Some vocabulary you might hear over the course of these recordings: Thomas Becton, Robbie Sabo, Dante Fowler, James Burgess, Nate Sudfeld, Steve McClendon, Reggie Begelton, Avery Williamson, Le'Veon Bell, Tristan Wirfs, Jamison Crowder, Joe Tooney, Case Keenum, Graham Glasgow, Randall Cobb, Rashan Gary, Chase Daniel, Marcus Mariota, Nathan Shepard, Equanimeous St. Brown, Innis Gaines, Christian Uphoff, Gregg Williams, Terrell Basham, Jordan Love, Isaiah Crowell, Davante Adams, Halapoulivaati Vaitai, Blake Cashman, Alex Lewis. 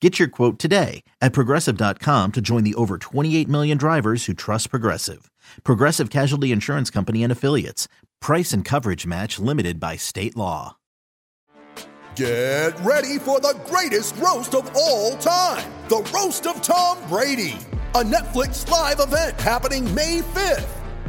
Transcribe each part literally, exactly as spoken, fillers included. Get your quote today at Progressive dot com to join the over twenty-eight million drivers who trust Progressive. Progressive Casualty Insurance Company and Affiliates. Price and coverage match limited by state law. Get ready for the greatest roast of all time. The Roast of Tom Brady. A Netflix live event happening May fifth.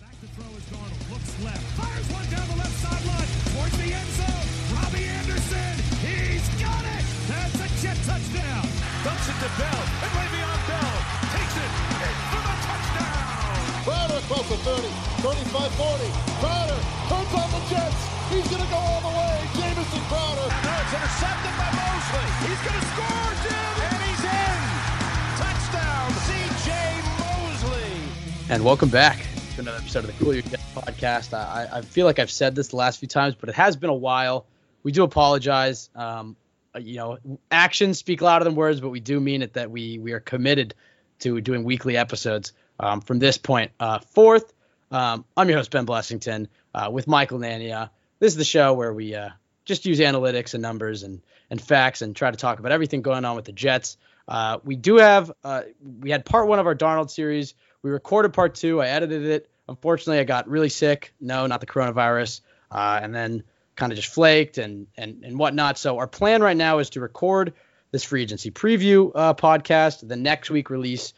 Back to throw is Darnold, looks left, fires one down the left sideline, towards the end zone, Robbie Anderson, he's got it! That's a Jet touchdown! Dumps it to Bell, and Le'Veon Bell takes it in for the touchdown! Crowder close to thirty, thirty-five, forty. Crowder hurts on the Jets. He's going to go all the way. Jamison Crowder. And now it's intercepted by Mosley. He's going to score, Jim, and he's in. Touchdown, C J Mosley. And welcome back to another episode of the Cool Your Jets podcast. I, I feel like I've said this the last few times, but it has been a while. We do apologize. Um, You know, actions speak louder than words, but we do mean it that we we are committed to doing weekly episodes um, from this point uh, forth. Um, I'm your host, Ben Blessington, uh, with Michael Nania. This is the show where we uh, just use analytics and numbers and, and facts and try to talk about everything going on with the Jets. Uh, we do have uh, we had part one of our Darnold series. We recorded part two. I edited it. Unfortunately, I got really sick. No, not the coronavirus. Uh, and then kind of just flaked and, and, and whatnot. So our plan right now is to record this free agency preview uh, podcast, the next week release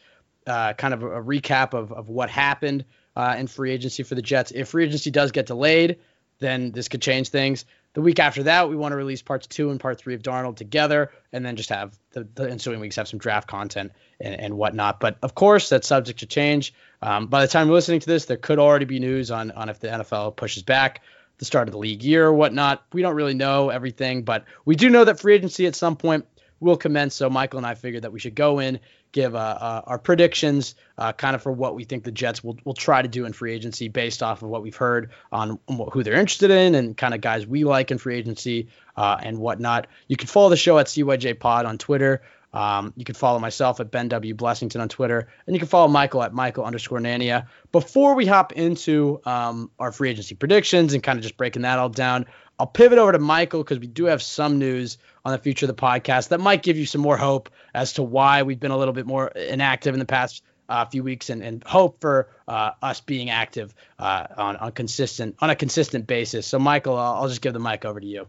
uh, kind of a, a recap of, of what happened uh, in free agency for the Jets. If free agency does get delayed, then this could change things. The week after that, we want to release parts two and part three of Darnold together, and then just have the, the ensuing weeks have some draft content and, and whatnot. But of course, that's subject to change. Um, by the time you're listening to this, there could already be news on, on if the N F L pushes back the start of the league year or whatnot. We don't really know everything, but we do know that free agency at some point will commence. So Michael and I figured that we should go in, give uh, uh, our predictions uh, kind of for what we think the Jets will will try to do in free agency based off of what we've heard on who they're interested in and kind of guys we like in free agency uh, and whatnot. You can follow the show at C Y J Pod on Twitter. Um, you can follow myself at Ben W. Blessington on Twitter, and you can follow Michael at Michael underscore Nania. Before we hop into um, our free agency predictions and kind of just breaking that all down, I'll pivot over to Michael because we do have some news on the future of the podcast that might give you some more hope as to why we've been a little bit more inactive in the past uh, few weeks, and, and hope for uh, us being active uh, on, on consistent on a consistent basis. So, Michael, I'll, I'll just give the mic over to you.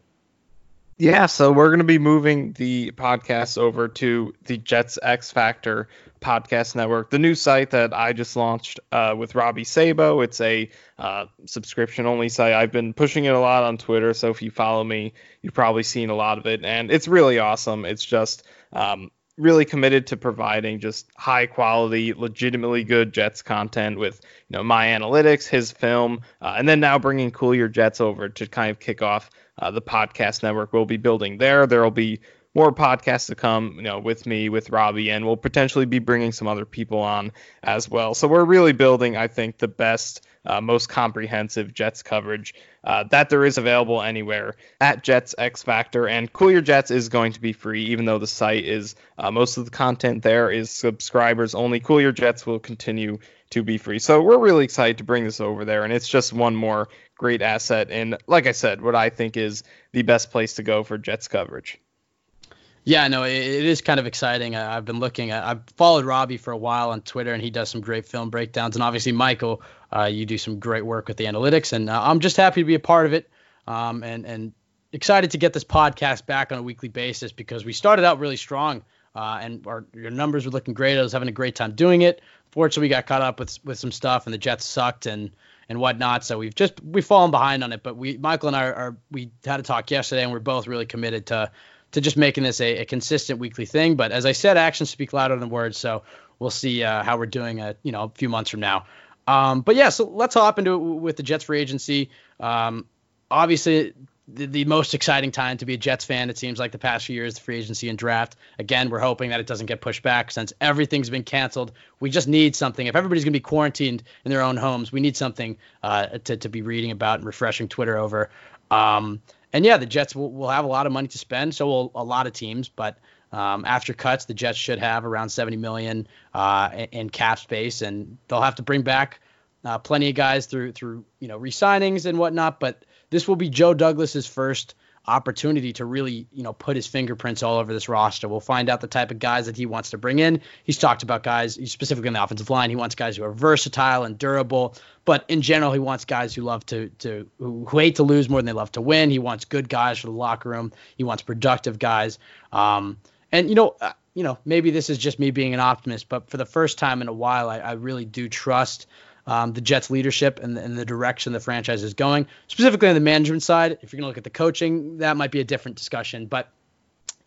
Yeah, so we're going to be moving the podcast over to the Jets X Factor podcast network, the new site that I just launched uh, with Robbie Sabo. It's a uh, subscription-only site. I've been pushing it a lot on Twitter, so if you follow me, you've probably seen a lot of it, and it's really awesome. It's just um, really committed to providing just high-quality, legitimately good Jets content with, you know, my analytics, his film, uh, and then now bringing Cool Your Jets over to kind of kick off Uh, the podcast network we'll be building there. There will be more podcasts to come, you know, with me, with Robbie, and we'll potentially be bringing some other people on as well. So we're really building, I think, the best, uh, most comprehensive Jets coverage uh, that there is available anywhere at Jets X Factor. And Cool Your Jets is going to be free, even though the site is uh, most of the content there is subscribers only. Cool Your Jets will continue to be free. So we're really excited to bring this over there, and it's just one more great asset. And like I said, what I think is the best place to go for Jets coverage. Yeah, no, it, it is kind of exciting. I, I've been looking at, I've followed Robbie for a while on Twitter, and he does some great film breakdowns. And obviously, Michael, uh, you do some great work with the analytics, and uh, I'm just happy to be a part of it. Um, and, and excited to get this podcast back on a weekly basis because we started out really strong uh, and our, your numbers were looking great. I was having a great time doing it. Fortunately, we got caught up with, with some stuff and the Jets sucked and, and whatnot. So we've just, we've fallen behind on it, but we, Michael and I are, are we had a talk yesterday and we're both really committed to, to just making this a, a consistent weekly thing. But as I said, actions speak louder than words. So we'll see uh, how we're doing a you know a few months from now. Um, but yeah, so let's hop into it with the Jets free agency. Um, obviously, the, the most exciting time to be a Jets fan, it seems like, the past few years, the free agency and draft. Again, we're hoping that it doesn't get pushed back since everything's been canceled. We just need something. If everybody's going to be quarantined in their own homes, we need something uh, to, to be reading about and refreshing Twitter over. Um, and yeah, the Jets will, will have a lot of money to spend. So will a lot of teams, but Um, after cuts, the Jets should have around seventy million dollars uh, in, in cap space, and they'll have to bring back uh, plenty of guys through through you know re-signings and whatnot. But this will be Joe Douglas's first opportunity to really you know put his fingerprints all over this roster. We'll find out the type of guys that he wants to bring in. He's talked about guys specifically on the offensive line. He wants guys who are versatile and durable, but in general, he wants guys who love to to who, who hate to lose more than they love to win. He wants good guys for the locker room. He wants productive guys. Um, And, you know, uh, you know, maybe this is just me being an optimist, but for the first time in a while, I, I really do trust um, the Jets leadership and, and the direction the franchise is going, specifically on the management side. If you're going to look at the coaching, that might be a different discussion. But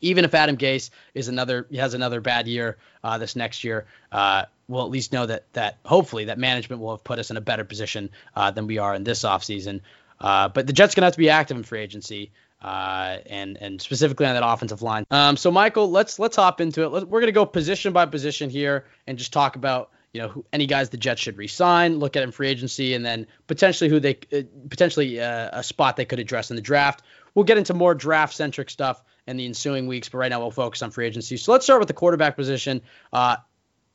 even if Adam Gase is another has another bad year uh, this next year, uh, we'll at least know that that hopefully that management will have put us in a better position uh, than we are in this offseason. Uh, but the Jets going to have to be active in free agency. Uh, and and specifically on that offensive line. Um, so Michael, let's let's hop into it. Let's, we're gonna go position by position here and just talk about you know who, any guys the Jets should re-sign, look at in free agency, and then potentially who they uh, potentially uh, a spot they could address in the draft. We'll get into more draft-centric stuff in the ensuing weeks, but right now we'll focus on free agency. So let's start with the quarterback position. Uh,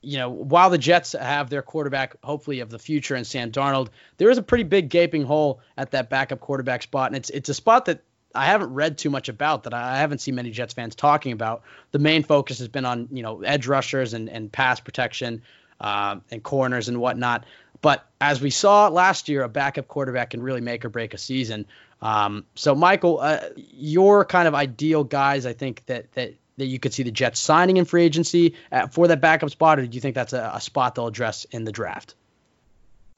you know, while the Jets have their quarterback, hopefully of the future, in Sam Darnold, there is a pretty big gaping hole at that backup quarterback spot, and it's it's a spot that I haven't read too much about, that I haven't seen many Jets fans talking about. The main focus has been on, you know, edge rushers and, and pass protection uh, and corners and whatnot. But as we saw last year, a backup quarterback can really make or break a season. Um, so, Michael, uh, your kind of ideal guys, I think, that that that you could see the Jets signing in free agency at, for that backup spot, or do you think that's a, a spot they'll address in the draft?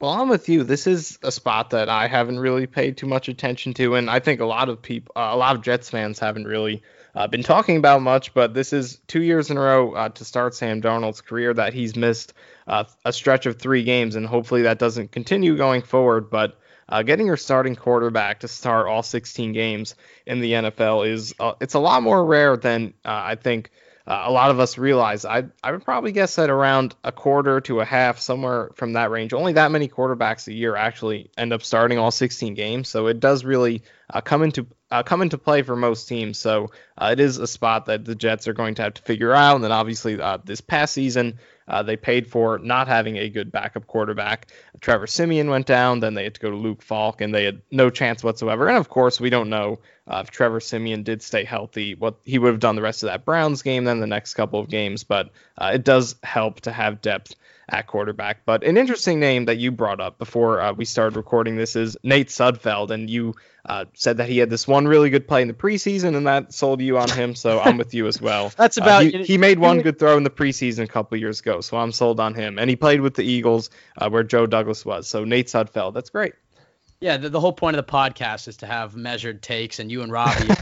Well, I'm with you. This is a spot that I haven't really paid too much attention to, and I think a lot of people, uh, a lot of Jets fans haven't really uh, been talking about much, but this is two years in a row uh, to start Sam Darnold's career that he's missed uh, a stretch of three games, and hopefully that doesn't continue going forward, but uh, getting your starting quarterback to start all sixteen games in the N F L is uh, it's a lot more rare than uh, I think Uh, a lot of us realize. I I would probably guess that around a quarter to a half, somewhere from that range, only that many quarterbacks a year actually end up starting all sixteen games. So it does really uh, come into uh, come into play for most teams. So uh, it is a spot that the Jets are going to have to figure out. And then obviously uh, this past season, uh, they paid for not having a good backup quarterback. Trevor Siemian went down. Then they had to go to Luke Falk, and they had no chance whatsoever. And of course, we don't know Uh, if Trevor Siemian did stay healthy, what he would have done the rest of that Browns game, then the next couple of games. But uh, it does help to have depth at quarterback. But an interesting name that you brought up before uh, we started recording this is Nate Sudfeld. And you uh, said that he had this one really good play in the preseason, and that sold you on him. So I'm with you as well. That's about uh, he, he made one good throw in the preseason a couple of years ago. So I'm sold on him. And he played with the Eagles uh, where Joe Douglas was. So Nate Sudfeld, that's great. Yeah, the, the whole point of the podcast is to have measured takes, and you and Robbie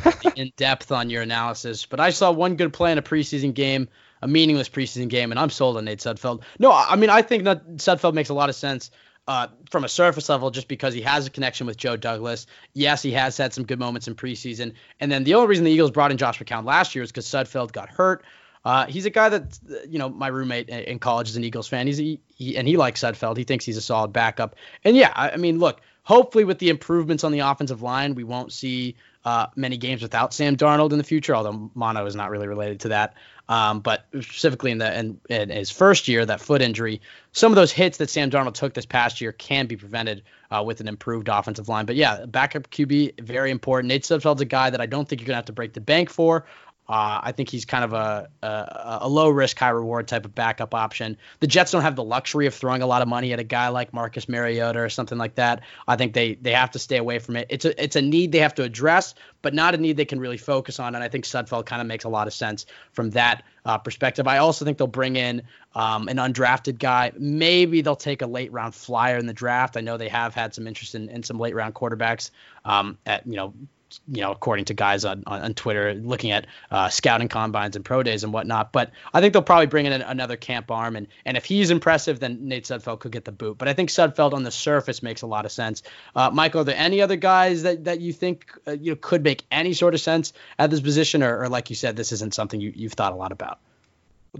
in depth on your analysis. But I saw one good play in a preseason game, a meaningless preseason game, and I'm sold on Nate Sudfeld. No, I mean, I think that Sudfeld makes a lot of sense uh, from a surface level just because he has a connection with Joe Douglas. Yes, he has had some good moments in preseason. And then the only reason the Eagles brought in Josh McCown last year is because Sudfeld got hurt. Uh, he's a guy that, you know, my roommate in college is an Eagles fan. He's he, he, and he likes Sudfeld. He thinks he's a solid backup. And yeah, I, I mean, look, hopefully with the improvements on the offensive line, we won't see uh, many games without Sam Darnold in the future, although mono is not really related to that. Um, but specifically in, the, in, in his first year, that foot injury, some of those hits that Sam Darnold took this past year can be prevented uh, with an improved offensive line. But yeah, backup Q B, very important. Nate Sudfeld's a guy that I don't think you're going to have to break the bank for. Uh, I think he's kind of a, a a low-risk, high-reward type of backup option. The Jets don't have the luxury of throwing a lot of money at a guy like Marcus Mariota or something like that. I think they they have to stay away from it. It's a, it's a need they have to address, but not a need they can really focus on, and I think Sudfeld kind of makes a lot of sense from that uh, perspective. I also think they'll bring in um, an undrafted guy. Maybe they'll take a late-round flyer in the draft. I know they have had some interest in, in some late-round quarterbacks um, at, you know, you know, according to guys on, on, on Twitter, looking at uh, scouting combines and pro days and whatnot. But I think they'll probably bring in an, another camp arm. And, and if he's impressive, then Nate Sudfeld could get the boot. But I think Sudfeld on the surface makes a lot of sense. Uh, Michael, are there any other guys that, that you think uh, you know, could make any sort of sense at this position? Or, or like you said, this isn't something you, you've thought a lot about?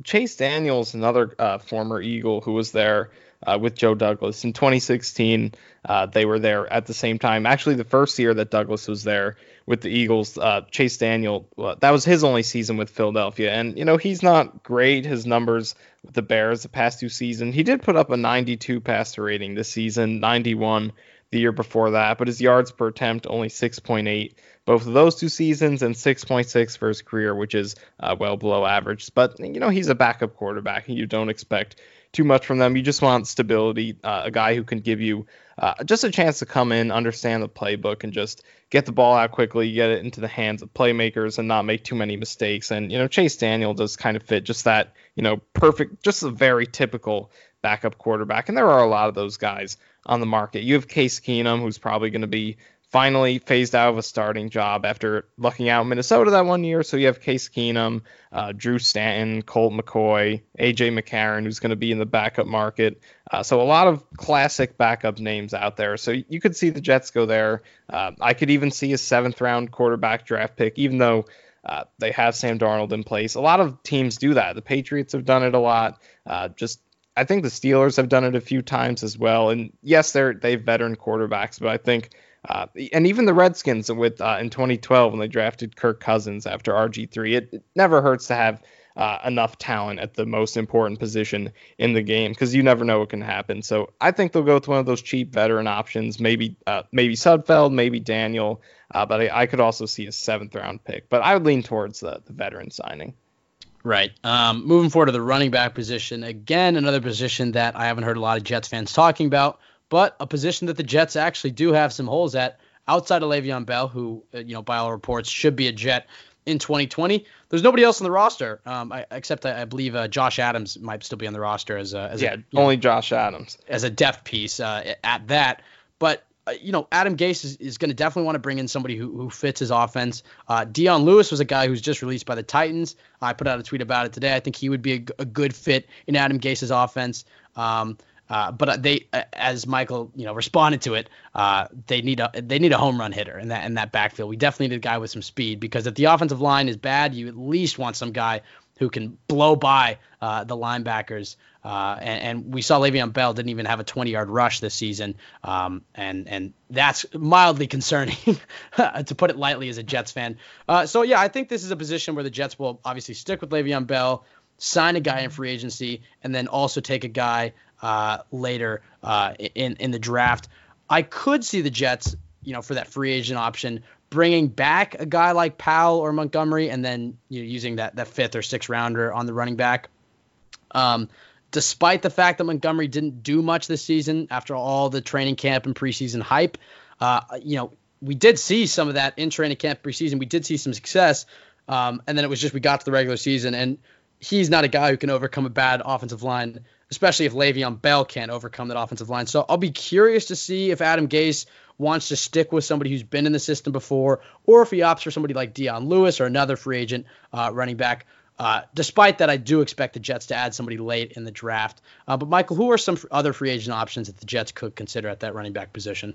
Chase Daniels, another uh, former Eagle who was there uh, with Joe Douglas in twenty sixteen. Uh, they were there at the same time. Actually, the first year that Douglas was there with the Eagles, uh, Chase Daniel, well, that was his only season with Philadelphia. And, you know, he's not great. His numbers with the Bears the past two seasons, he did put up a ninety-two passer rating this season, ninety-one the year before that. But his yards per attempt, only six point eight. Both of those two seasons and six point six for his career, which is uh, well below average. But, you know, he's a backup quarterback and you don't expect too much from them. You just want stability, uh, a guy who can give you uh, just a chance to come in, understand the playbook and just get the ball out quickly, get it into the hands of playmakers and not make too many mistakes. And, you know, Chase Daniel does kind of fit just that, you know, perfect, just a very typical backup quarterback. And there are a lot of those guys on the market. You have Case Keenum, who's probably going to be finally phased out of a starting job after lucking out Minnesota that one year. So you have Case Keenum, uh, Drew Stanton, Colt McCoy, A J McCarron, who's going to be in the backup market. Uh, so a lot of classic backup names out there. So you could see the Jets go there. Uh, I could even see a seventh round quarterback draft pick, even though uh, they have Sam Darnold in place. A lot of teams do that. The Patriots have done it a lot. Uh, just I think the Steelers have done it a few times as well. And yes, they're they've veteran quarterbacks, but I think Uh, and even the Redskins with uh, in twenty twelve when they drafted Kirk Cousins after R G three, it, it never hurts to have uh, enough talent at the most important position in the game because you never know what can happen. So I think they'll go with one of those cheap veteran options, maybe uh, maybe Sudfeld, maybe Daniel, uh, but I, I could also see a seventh round pick. But I would lean towards the, the veteran signing. Right. Um, moving forward to the running back position. Again, another position that I haven't heard a lot of Jets fans talking about, but a position that the Jets actually do have some holes at outside of Le'Veon Bell, who, you know, by all reports should be a Jet in twenty twenty. There's nobody else on the roster, um, I, except I, I believe uh, Josh Adams might still be on the roster as a as yeah, a, only know, Josh Adams as a depth piece uh, at that. But uh, you know, Adam Gase is, is going to definitely want to bring in somebody who who fits his offense. Uh, Deion Lewis was a guy who's just released by the Titans. I put out a tweet about it today. I think he would be a, a good fit in Adam Gase's offense. Um, Uh, but they, as Michael, you know, responded to it, uh, they need a they need a home run hitter in that in that backfield. We definitely need a guy with some speed because if the offensive line is bad, you at least want some guy who can blow by uh, the linebackers. Uh, and, and we saw Le'Veon Bell didn't even have a twenty-yard rush this season, um, and and that's mildly concerning, to put it lightly, as a Jets fan. Uh, so yeah, I think this is a position where the Jets will obviously stick with Le'Veon Bell, sign a guy in free agency, and then also take a guy uh, later uh, in in the draft. I could see the Jets, you know, for that free agent option, bringing back a guy like Powell or Montgomery, and then you know, using that that fifth or sixth rounder on the running back. Um, despite the fact that Montgomery didn't do much this season, after all the training camp and preseason hype, uh, you know, we did see some of that in training camp preseason. We did see some success, um, and then it was just we got to the regular season and he's not a guy who can overcome a bad offensive line, especially if Le'Veon Bell can't overcome that offensive line. So I'll be curious to see if Adam Gase wants to stick with somebody who's been in the system before, or if he opts for somebody like Deion Lewis or another free agent uh, running back. Uh, despite that, I do expect the Jets to add somebody late in the draft. Uh, but Michael, who are some other free agent options that the Jets could consider at that running back position?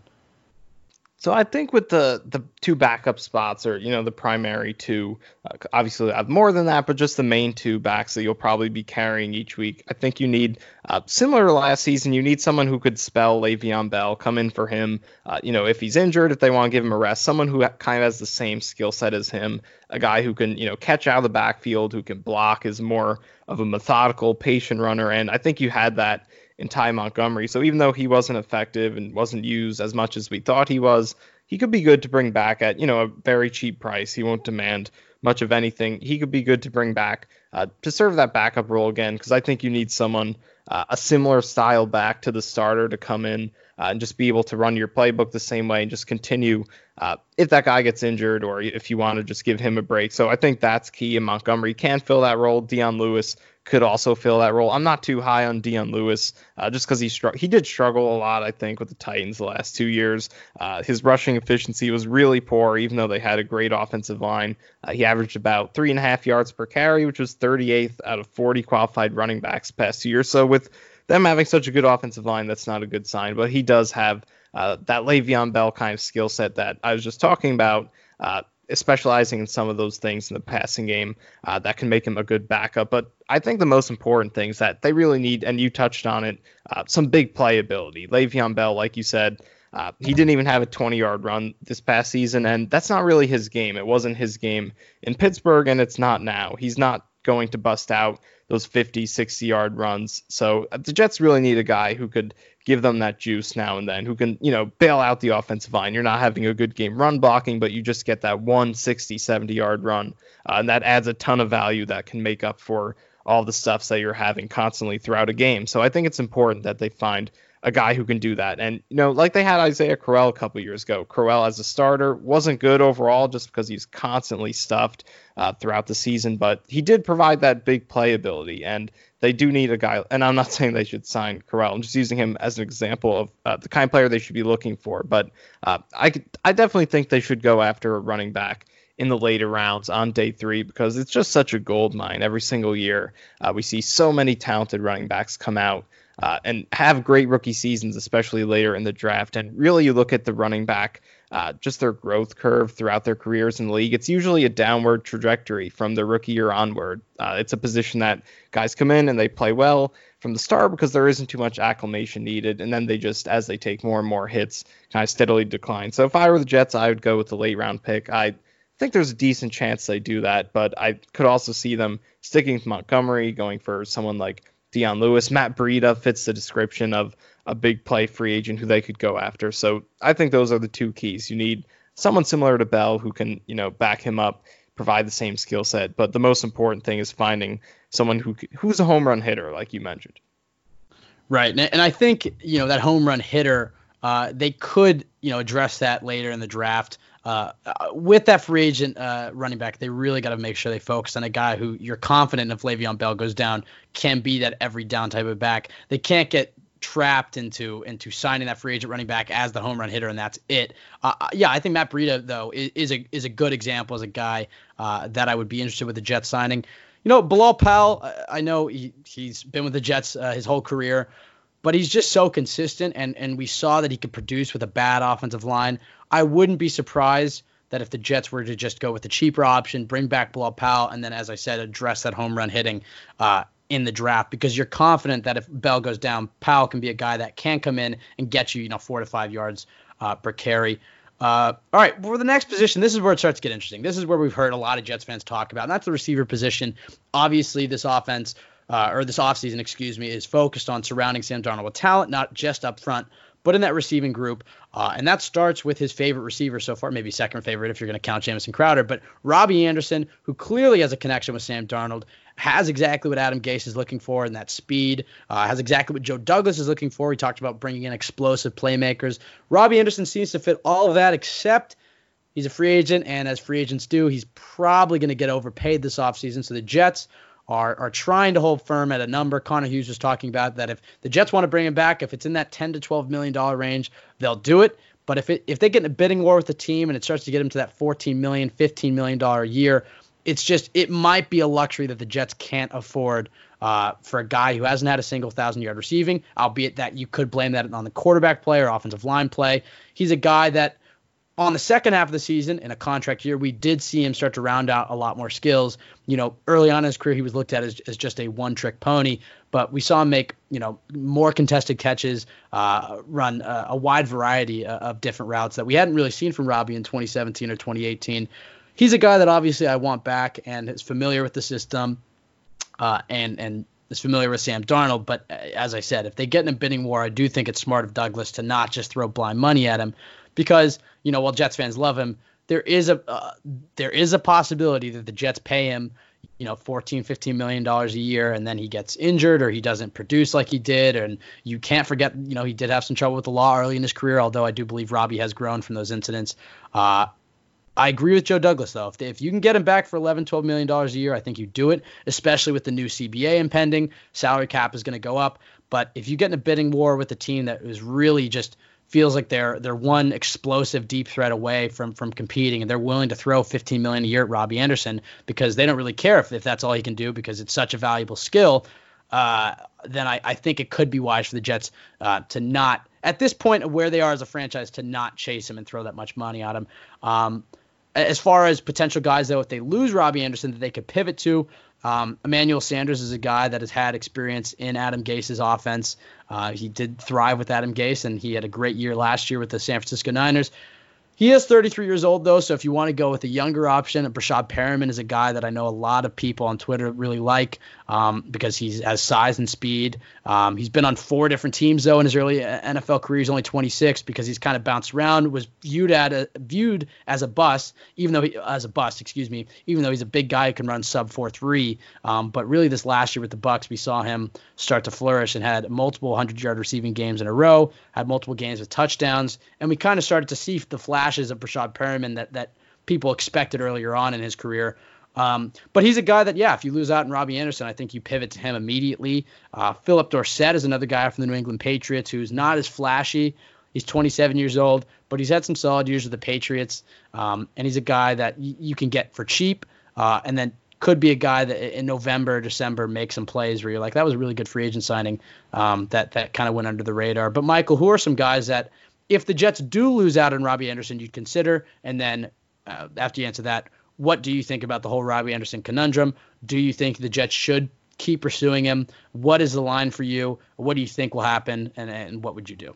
So I think with the, the two backup spots, or, you know, the primary two, uh, obviously I have more than that, but just the main two backs that you'll probably be carrying each week. I think you need, uh, similar to last season, you need someone who could spell Le'Veon Bell, come in for him, uh, you know, if he's injured, if they want to give him a rest, someone who ha- kind of has the same skill set as him, a guy who can, you know, catch out of the backfield, who can block, is more of a methodical, patient runner. And I think you had that in Ty Montgomery. So even though he wasn't effective and wasn't used as much as we thought he was, he could be good to bring back at, you know, a very cheap price. He won't demand much of anything. He could be good to bring back uh, to serve that backup role again, because I think you need someone, uh, a similar style back to the starter, to come in uh, and just be able to run your playbook the same way and just continue uh, if that guy gets injured or if you want to just give him a break. So I think that's key, and Montgomery can fill that role. Deion Lewis could also fill that role. I'm not too high on Deion Lewis uh, just because he str- he did struggle a lot, I think, with the Titans the last two years. Uh, his rushing efficiency was really poor, even though they had a great offensive line. Uh, he averaged about three and a half yards per carry, which was thirty-eighth out of forty qualified running backs past year. So with them having such a good offensive line, that's not a good sign. But he does have uh, that Le'Veon Bell kind of skill set that I was just talking about, uh, specializing in some of those things in the passing game uh, that can make him a good backup. But I think the most important thing is that they really need, and you touched on it, uh, some big playability. Le'Veon Bell, like you said, uh, he didn't even have a twenty-yard run this past season, and that's not really his game. It wasn't his game in Pittsburgh, and it's not now. He's not going to bust out those fifty, sixty-yard runs. So the Jets really need a guy who could give them that juice now and then, who can, you know, bail out the offensive line. You're not having a good game run blocking, but you just get that one sixty, seventy-yard run, uh, and that adds a ton of value that can make up for all the stuffs that you're having constantly throughout a game. So I think it's important that they find a guy who can do that. And, you know, like they had Isaiah Crowell a couple years ago. Crowell as a starter wasn't good overall just because he's constantly stuffed uh, throughout the season, but he did provide that big playability, and they do need a guy. And I'm not saying they should sign Crowell. I'm just using him as an example of uh, the kind of player they should be looking for. But uh, I, could, I definitely think they should go after a running back in the later rounds on day three, because it's just such a gold mine every single year. Uh, we see so many talented running backs come out Uh, and have great rookie seasons, especially later in the draft. And really, you look at the running back, uh, just their growth curve throughout their careers in the league. It's usually a downward trajectory from the rookie year onward. Uh, it's a position that guys come in and they play well from the start because there isn't too much acclimation needed. And then they just, as they take more and more hits, kind of steadily decline. So if I were the Jets, I would go with the late round pick. I think there's a decent chance they do that, but I could also see them sticking with Montgomery, going for someone like Deion Lewis. Matt Breida fits the description of a big play free agent who they could go after. So I think those are the two keys. You need someone similar to Bell who can, you know, back him up, provide the same skill set. But the most important thing is finding someone who who's a home run hitter, like you mentioned. Right. And I think, you know, that home run hitter, uh, they could, you know, address that later in the draft. Uh, with that free agent uh, running back, they really got to make sure they focus on a guy who you're confident if Le'Veon Bell goes down can be that every down type of back. They can't get trapped into into signing that free agent running back as the home run hitter, and that's it. Uh, yeah, I think Matt Breida, though, is, is a is a good example as a guy uh, that I would be interested with the Jets signing. You know, Bilal Powell, I know he, he's been with the Jets uh, his whole career, but he's just so consistent, and, and we saw that he could produce with a bad offensive line. I wouldn't be surprised that if the Jets were to just go with the cheaper option, bring back Bilal Powell, and then, as I said, address that home run hitting uh, in the draft, because you're confident that if Bell goes down, Powell can be a guy that can come in and get you, you know, four to five yards uh, per carry. Uh, all right, for the next position, this is where it starts to get interesting. This is where we've heard a lot of Jets fans talk about, and that's the receiver position. Obviously, this offense, uh, or this offseason, excuse me, is focused on surrounding Sam Darnold with talent, not just up front, but in that receiving group. Uh, and that starts with his favorite receiver so far, maybe second favorite if you're going to count Jamison Crowder. But Robbie Anderson, who clearly has a connection with Sam Darnold, has exactly what Adam Gase is looking for in that speed, uh, has exactly what Joe Douglas is looking for. We talked about bringing in explosive playmakers. Robbie Anderson seems to fit all of that, except he's a free agent, and as free agents do, he's probably going to get overpaid this offseason. So the Jets Are, are trying to hold firm at a number. Connor Hughes was talking about that if the Jets want to bring him back, if it's in that ten to twelve million dollars range, they'll do it. But if it, if they get in a bidding war with the team and it starts to get him to that fourteen million dollars, fifteen million dollars a year, it's just, it might be a luxury that the Jets can't afford uh, for a guy who hasn't had a single thousand-yard receiving, albeit that you could blame that on the quarterback play or offensive line play. He's a guy that on the second half of the season, in a contract year, we did see him start to round out a lot more skills. You know, early on in his career, he was looked at as, as just a one-trick pony, but we saw him make, you know, more contested catches, uh, run uh, a wide variety uh, of different routes that we hadn't really seen from Robbie in twenty seventeen or twenty eighteen. He's a guy that obviously I want back and is familiar with the system uh, and and is familiar with Sam Darnold. But as I said, if they get in a bidding war, I do think it's smart of Douglas to not just throw blind money at him, because, you know, while Jets fans love him, there is a uh, there is a possibility that the Jets pay him, you know, fourteen, fifteen million dollars a year, and then he gets injured or he doesn't produce like he did. And you can't forget, you know, he did have some trouble with the law early in his career, although I do believe Robbie has grown from those incidents. Uh, I agree with Joe Douglas, though. If, they, if you can get him back for eleven, twelve million dollars a year, I think you do it, especially with the new C B A impending. Salary cap is going to go up. But if you get in a bidding war with a team that is really just feels like they're they're one explosive deep threat away from from competing, and they're willing to throw fifteen million dollars a year at Robbie Anderson because they don't really care if, if that's all he can do because it's such a valuable skill, uh, then I, I think it could be wise for the Jets uh, to not, at this point of where they are as a franchise, to not chase him and throw that much money at him. Um, As far as potential guys, though, if they lose Robbie Anderson that they could pivot to, um, Emmanuel Sanders is a guy that has had experience in Adam Gase's offense. Uh, he did thrive with Adam Gase, and he had a great year last year with the San Francisco Niners. He is thirty-three years old, though, so if you want to go with a younger option, Breshad Perriman is a guy that I know a lot of people on Twitter really like um, because he has size and speed. Um, he's been on four different teams, though, in his early N F L career. He's only twenty-six because he's kind of bounced around, was viewed at a, viewed as a bust, even though he, as a bust, excuse me, even though he's a big guy who can run sub four three. Um, but really, this last year with the Bucs, we saw him start to flourish and had multiple hundred-yard receiving games in a row, had multiple games with touchdowns, and we kind of started to see the flash of Breshad Perriman that, that people expected earlier on in his career. Um, but he's a guy that, yeah, if you lose out in Robbie Anderson, I think you pivot to him immediately. Uh, Philip Dorsett is another guy from the New England Patriots who's not as flashy. He's twenty-seven years old, but he's had some solid years with the Patriots. Um, and he's a guy that y- you can get for cheap uh, and then could be a guy that in November, December, make some plays where you're like, that was a really good free agent signing um, that, that kind of went under the radar. But, Michael, who are some guys that – if the Jets do lose out on Robbie Anderson, you'd consider? And then uh, after you answer that, what do you think about the whole Robbie Anderson conundrum? Do you think the Jets should keep pursuing him? What is the line for you? What do you think will happen? And, and what would you do?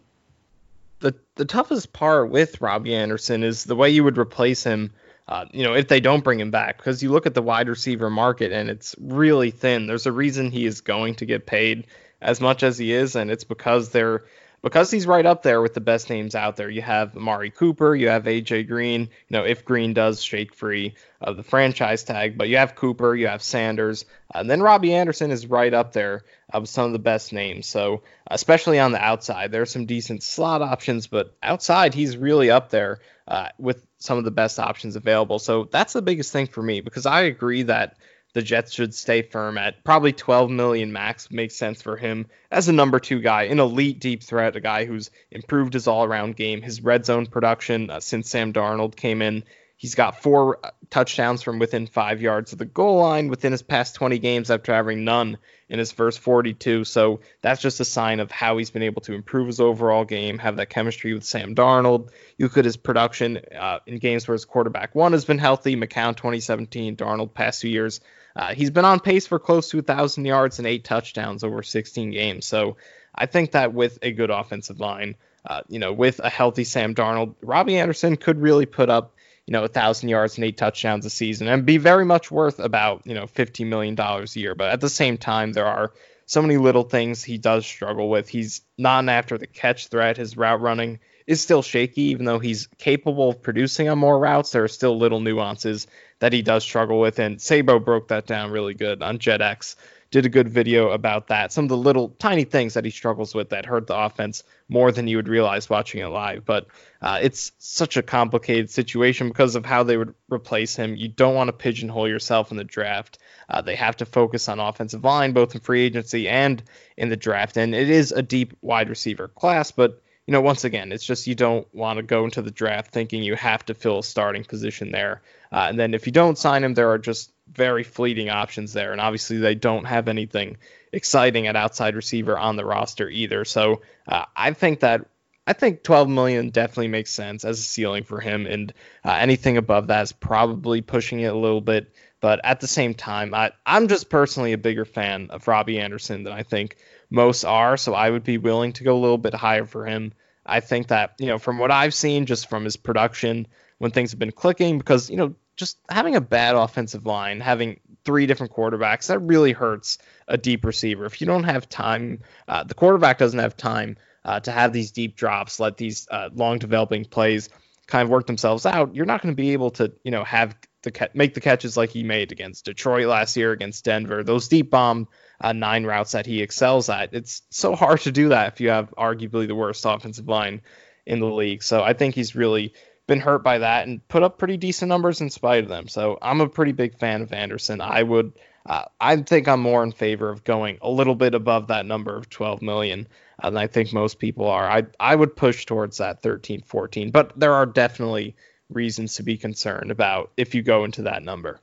The the toughest part with Robbie Anderson is the way you would replace him, uh, you know, if they don't bring him back. Because you look at the wide receiver market, and it's really thin. There's a reason he is going to get paid as much as he is, and it's because they're Because he's right up there with the best names out there. You have Amari Cooper, you have A J Green, you know, if Green does shake free of the franchise tag, but you have Cooper, you have Sanders, and then Robbie Anderson is right up there of some of the best names. So especially on the outside, there's some decent slot options, but outside he's really up there uh, with some of the best options available. So that's the biggest thing for me, because I agree that the Jets should stay firm at probably twelve million max. Makes sense for him as a number two guy, an elite deep threat, a guy who's improved his all around game, his red zone production uh, since Sam Darnold came in. He's got four touchdowns from within five yards of the goal line within his past twenty games after having none in his first forty-two. So that's just a sign of how he's been able to improve his overall game, have that chemistry with Sam Darnold. You look at his production uh, in games where his quarterback one has been healthy, McCown twenty seventeen, Darnold past two years. Uh, he's been on pace for close to one thousand yards and eight touchdowns over sixteen games. So I think that with a good offensive line, uh, you know, with a healthy Sam Darnold, Robbie Anderson could really put up, you know, one thousand yards and eight touchdowns a season and be very much worth about, you know, fifty million dollars a year. But at the same time, there are so many little things he does struggle with. He's not an after the catch threat. His route running is still shaky, even though he's capable of producing on more routes. There are still little nuances that he does struggle with, and Sabo broke that down really good on Jet X, did a good video about that. Some of the little tiny things that he struggles with that hurt the offense more than you would realize watching it live. But uh, it's such a complicated situation because of how they would replace him. You don't want to pigeonhole yourself in the draft. Uh, they have to focus on offensive line, both in free agency and in the draft. And it is a deep wide receiver class, but you know, once again, it's just you don't want to go into the draft thinking you have to fill a starting position there. Uh, and then if you don't sign him, there are just very fleeting options there. And obviously they don't have anything exciting at outside receiver on the roster either. So uh, I think that I think twelve million dollars definitely makes sense as a ceiling for him. And uh, anything above that is probably pushing it a little bit. But at the same time, I, I'm just personally a bigger fan of Robbie Anderson than I think most are, so I would be willing to go a little bit higher for him. I think that, you know, from what I've seen, just from his production, when things have been clicking, because, you know, just having a bad offensive line, having three different quarterbacks, that really hurts a deep receiver. If you don't have time, uh, the quarterback doesn't have time uh, to have these deep drops, let these uh, long developing plays kind of work themselves out, you're not going to be able to, you know, have the ca- make the catches like he made against Detroit last year, against Denver, those deep bomb Uh, nine routes that he excels at. It's so hard to do that if you have arguably the worst offensive line in the league. So I think he's really been hurt by that and put up pretty decent numbers in spite of them. So I'm a pretty big fan of Anderson. I would, uh, I think I'm more in favor of going a little bit above that number of twelve million. And I think most people are. I, I would push towards that thirteen, fourteen, but there are definitely reasons to be concerned about if you go into that number.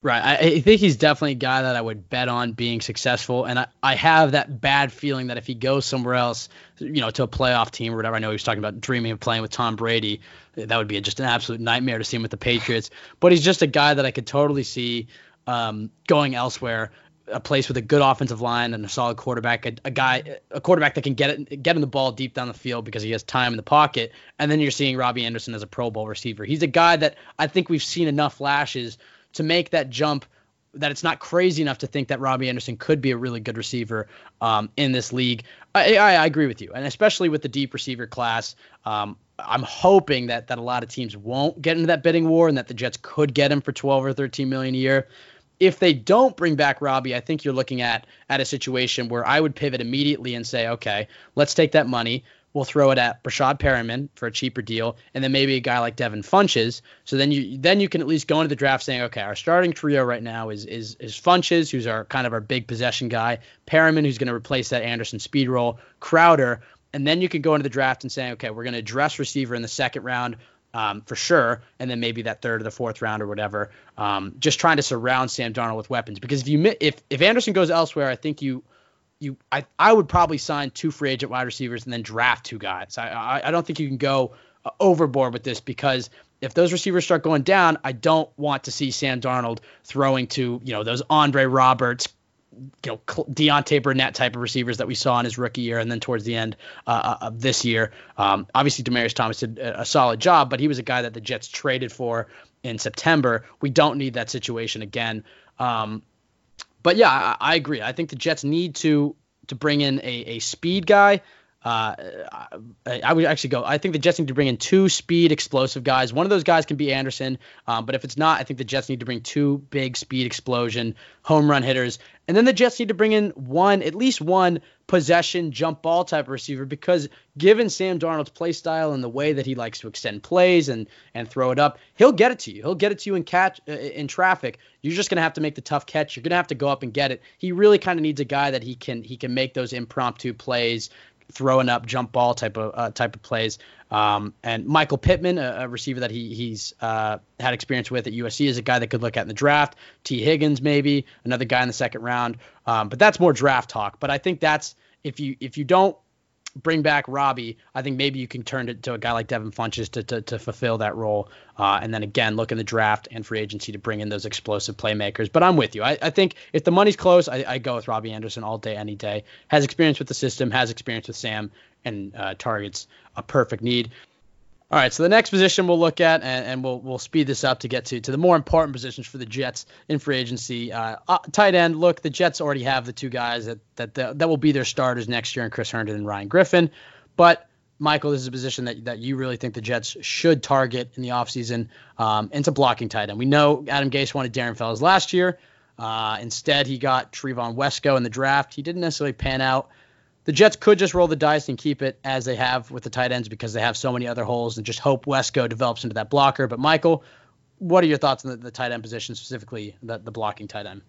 Right. I think he's definitely a guy that I would bet on being successful. And I, I have that bad feeling that if he goes somewhere else, you know, to a playoff team or whatever, I know he was talking about dreaming of playing with Tom Brady. That would be just an absolute nightmare to see him with the Patriots. But he's just a guy that I could totally see um, going elsewhere, a place with a good offensive line and a solid quarterback, a, a guy, a quarterback that can get it, get him the ball deep down the field because he has time in the pocket. And then you're seeing Robbie Anderson as a Pro Bowl receiver. He's a guy that I think we've seen enough flashes to make that jump, that it's not crazy enough to think that Robbie Anderson could be a really good receiver um, in this league. I, I, I agree with you, and especially with the deep receiver class, um, I'm hoping that that a lot of teams won't get into that bidding war and that the Jets could get him for twelve or thirteen million a year. If they don't bring back Robbie, I think you're looking at at a situation where I would pivot immediately and say, okay, let's take that money. We'll throw it at Breshad Perriman for a cheaper deal, and then maybe a guy like Devin Funchess. So then you then you can at least go into the draft saying, okay, our starting trio right now is is is Funchess, who's our kind of our big possession guy, Perriman, who's going to replace that Anderson speed roll, Crowder, and then you can go into the draft and say, okay, we're going to address receiver in the second round um, for sure, and then maybe that third or the fourth round or whatever. Um, just trying to surround Sam Darnold with weapons, because if you if if Anderson goes elsewhere, I think you. You, I, I would probably sign two free agent wide receivers and then draft two guys. I, I, I don't think you can go uh, overboard with this, because if those receivers start going down, I don't want to see Sam Darnold throwing to, you know, those Andre Roberts, you know, Deontay Burnett type of receivers that we saw in his rookie year and then towards the end uh, of this year. Um, obviously, Demaryius Thomas did a solid job, but he was a guy that the Jets traded for in September. We don't need that situation again. Um, But, yeah, I, I agree. I think the Jets need to to bring in a, a speed guy. Uh, I, I would actually go – I think the Jets need to bring in two speed explosive guys. One of those guys can be Anderson, um, but if it's not, I think the Jets need to bring two big speed explosion home run hitters. And then the Jets need to bring in one – at least one possession jump ball type of receiver, because given Sam Darnold's play style and the way that he likes to extend plays and and throw it up, he'll get it to you. He'll get it to you in, catch, uh, in traffic. You're just going to have to make the tough catch. You're going to have to go up and get it. He really kind of needs a guy that he can he can make those impromptu plays, throwing up jump ball type of uh, type of plays. Um, and Michael Pittman, a, a receiver that he he's uh, had experience with at U S C, is a guy that could look at in the draft. Tee Higgins, maybe another guy in the second round. Um, but that's more draft talk. But I think that's if you if you don't bring back Robbie, I think maybe you can turn it to a guy like Devin Funchess to, to, to fulfill that role. Uh, and then again, look in the draft and free agency to bring in those explosive playmakers. But I'm with you. I, I think if the money's close, I, I go with Robbie Anderson all day, any day. Has experience with the system, has experience with Sam, and uh, targets a perfect need. All right, so the next position we'll look at, and, and we'll we'll speed this up to get to, to the more important positions for the Jets in free agency. Uh, uh, tight end, look, the Jets already have the two guys that, that that that will be their starters next year in Chris Herndon and Ryan Griffin. But, Michael, this is a position that, that you really think the Jets should target in the offseason, um, into blocking tight end. We know Adam Gase wanted Darren Fells last year. Uh, instead, he got Trevon Wesco in the draft. He didn't necessarily pan out. The Jets could just roll the dice and keep it as they have with the tight ends, because they have so many other holes, and just hope Wesco develops into that blocker. But, Michael, what are your thoughts on the, the tight end position, specifically the, the blocking tight end?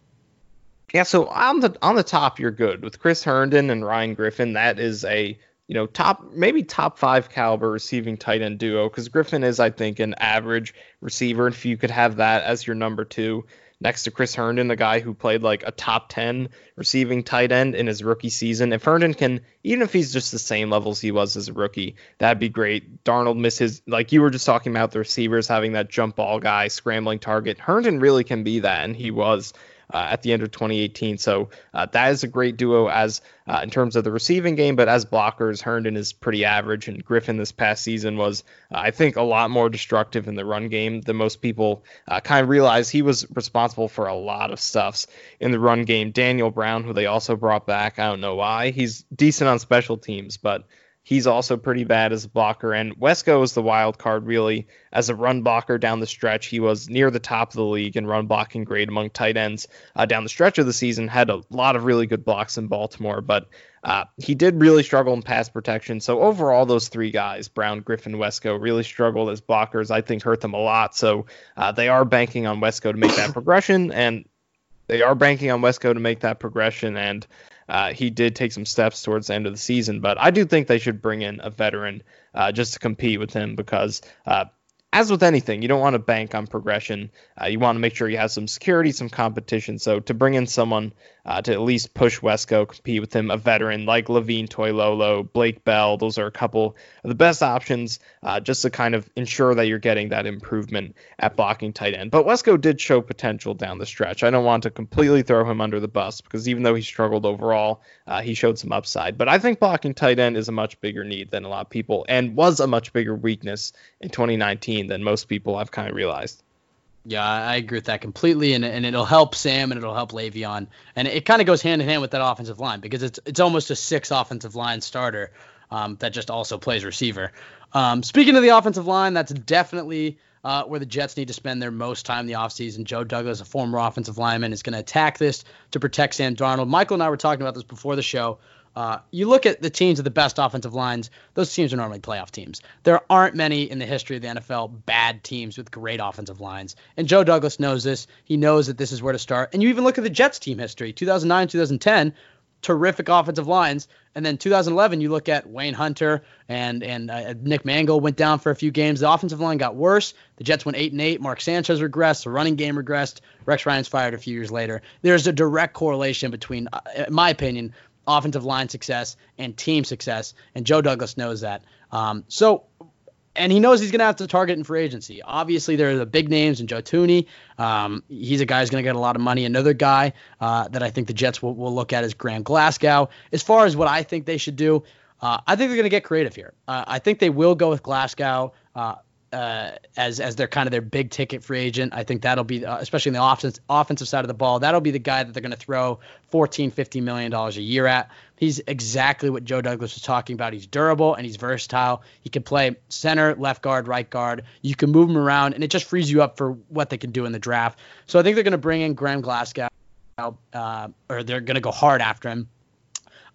Yeah, so on the on the top, you're good. With Chris Herndon and Ryan Griffin, that is a you know top maybe top five caliber receiving tight end duo, because Griffin is, I think, an average receiver. If you could have that as your number two, next to Chris Herndon, the guy who played like a top ten receiving tight end in his rookie season. If Herndon can, even if he's just the same levels he was as a rookie, that'd be great. Darnold misses, like you were just talking about, the receivers having that jump ball guy, scrambling target. Herndon really can be that, and he was uh, at the end of twenty eighteen. So uh, that is a great duo as uh, in terms of the receiving game, but as blockers, Herndon is pretty average, and Griffin this past season was, uh, I think, a lot more destructive in the run game than most people uh, kind of realize. He was responsible for a lot of stuffs in the run game. Daniel Brown, who they also brought back, I don't know why. He's decent on special teams, but He's also pretty bad as a blocker. And Wesco is the wild card, really. As a run blocker down the stretch, he was near the top of the league in run blocking grade among tight ends uh, down the stretch of the season. Had a lot of really good blocks in Baltimore, but uh, he did really struggle in pass protection. So overall, those three guys, Brown, Griffin, Wesco, really struggled as blockers. I think hurt them a lot. So uh, they are banking on Wesco to make that progression, and they are banking on Wesco to make that progression. And Uh, he did take some steps towards the end of the season, but I do think they should bring in a veteran uh, just to compete with him because, uh, as with anything, you don't want to bank on progression. Uh, you want to make sure you have some security, some competition. So to bring in someone uh, to at least push Wesco, compete with him, a veteran like Levine Toilolo, Blake Bell, those are a couple of the best options uh, just to kind of ensure that you're getting that improvement at blocking tight end. But Wesco did show potential down the stretch. I don't want to completely throw him under the bus because even though he struggled overall, uh, he showed some upside. But I think blocking tight end is a much bigger need than a lot of people and was a much bigger weakness in twenty nineteen. Than most people I've kind of realized. Yeah, I agree with that completely, and and it'll help Sam and it'll help Le'Veon, and it kind of goes hand in hand with that offensive line because it's it's almost a six offensive line starter um, that just also plays receiver. Um, speaking of the offensive line, that's definitely uh, where the Jets need to spend their most time in the offseason. Joe Douglas, a former offensive lineman, is going to attack this to protect Sam Darnold. Michael and I were talking about this before the show. Uh, you look at the teams with the best offensive lines, those teams are normally playoff teams. There aren't many in the history of the N F L bad teams with great offensive lines. And Joe Douglas knows this. He knows that this is where to start. And you even look at the Jets team history, two thousand nine, two thousand ten, terrific offensive lines. And then two thousand eleven, you look at Wayne Hunter and and uh, Nick Mangold went down for a few games. The offensive line got worse. The Jets went eight and eight. Mark Sanchez regressed. The running game regressed. Rex Ryan's fired a few years later. There's a direct correlation between, in my opinion, offensive line success and team success, and Joe Douglas knows that. Um, so, and he knows he's going to have to target in free agency. Obviously, there are the big names in Joe Tooney. Um, he's a guy who's going to get a lot of money. Another guy uh, that I think the Jets will, will look at is Graham Glasgow. As far as what I think they should do, uh, I think they're going to get creative here. Uh, I think they will go with Glasgow uh, uh, as as their kind of their big ticket free agent. I think that'll be, uh, especially in the offense, offensive side of the ball, that'll be the guy that they're going to throw fourteen, fifteen million dollars a year at. He's exactly what Joe Douglas was talking about. He's durable and he's versatile. He can play center, left guard, right guard. You can move him around, and it just frees you up for what they can do in the draft. So I think they're going to bring in Graham Glasgow, uh, or they're going to go hard after him.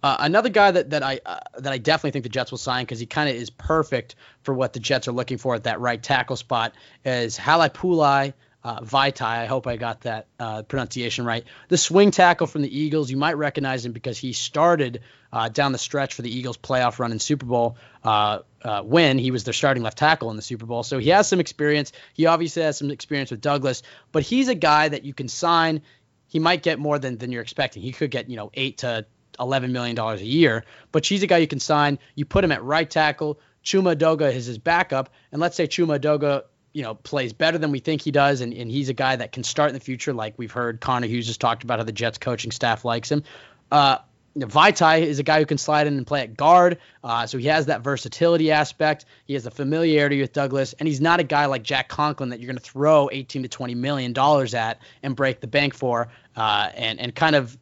Uh, another guy that that I uh, that I definitely think the Jets will sign because he kind of is perfect for what the Jets are looking for at that right tackle spot is Halapoulivaati Uh, Vaitai, I hope I got that uh, pronunciation right. The swing tackle from the Eagles, you might recognize him because he started uh, down the stretch for the Eagles' playoff run in Super Bowl uh, uh, win. He was their starting left tackle in the Super Bowl, so he has some experience. He obviously has some experience with Douglas, but he's a guy that you can sign. He might get more than than you're expecting. He could get, you know, eight to eleven million dollars a year, but he's a guy you can sign. You put him at right tackle. Chuma Edoga is his backup, and let's say Chuma Edoga, you know, plays better than we think he does, and, and he's a guy that can start in the future, like we've heard. Connor Hughes has talked about how the Jets coaching staff likes him. Uh, Vaitai is a guy who can slide in and play at guard, uh, so he has that versatility aspect. He has the familiarity with Douglas, and he's not a guy like Jack Conklin that you're going to throw eighteen to twenty million dollars at and break the bank for uh, and, and kind of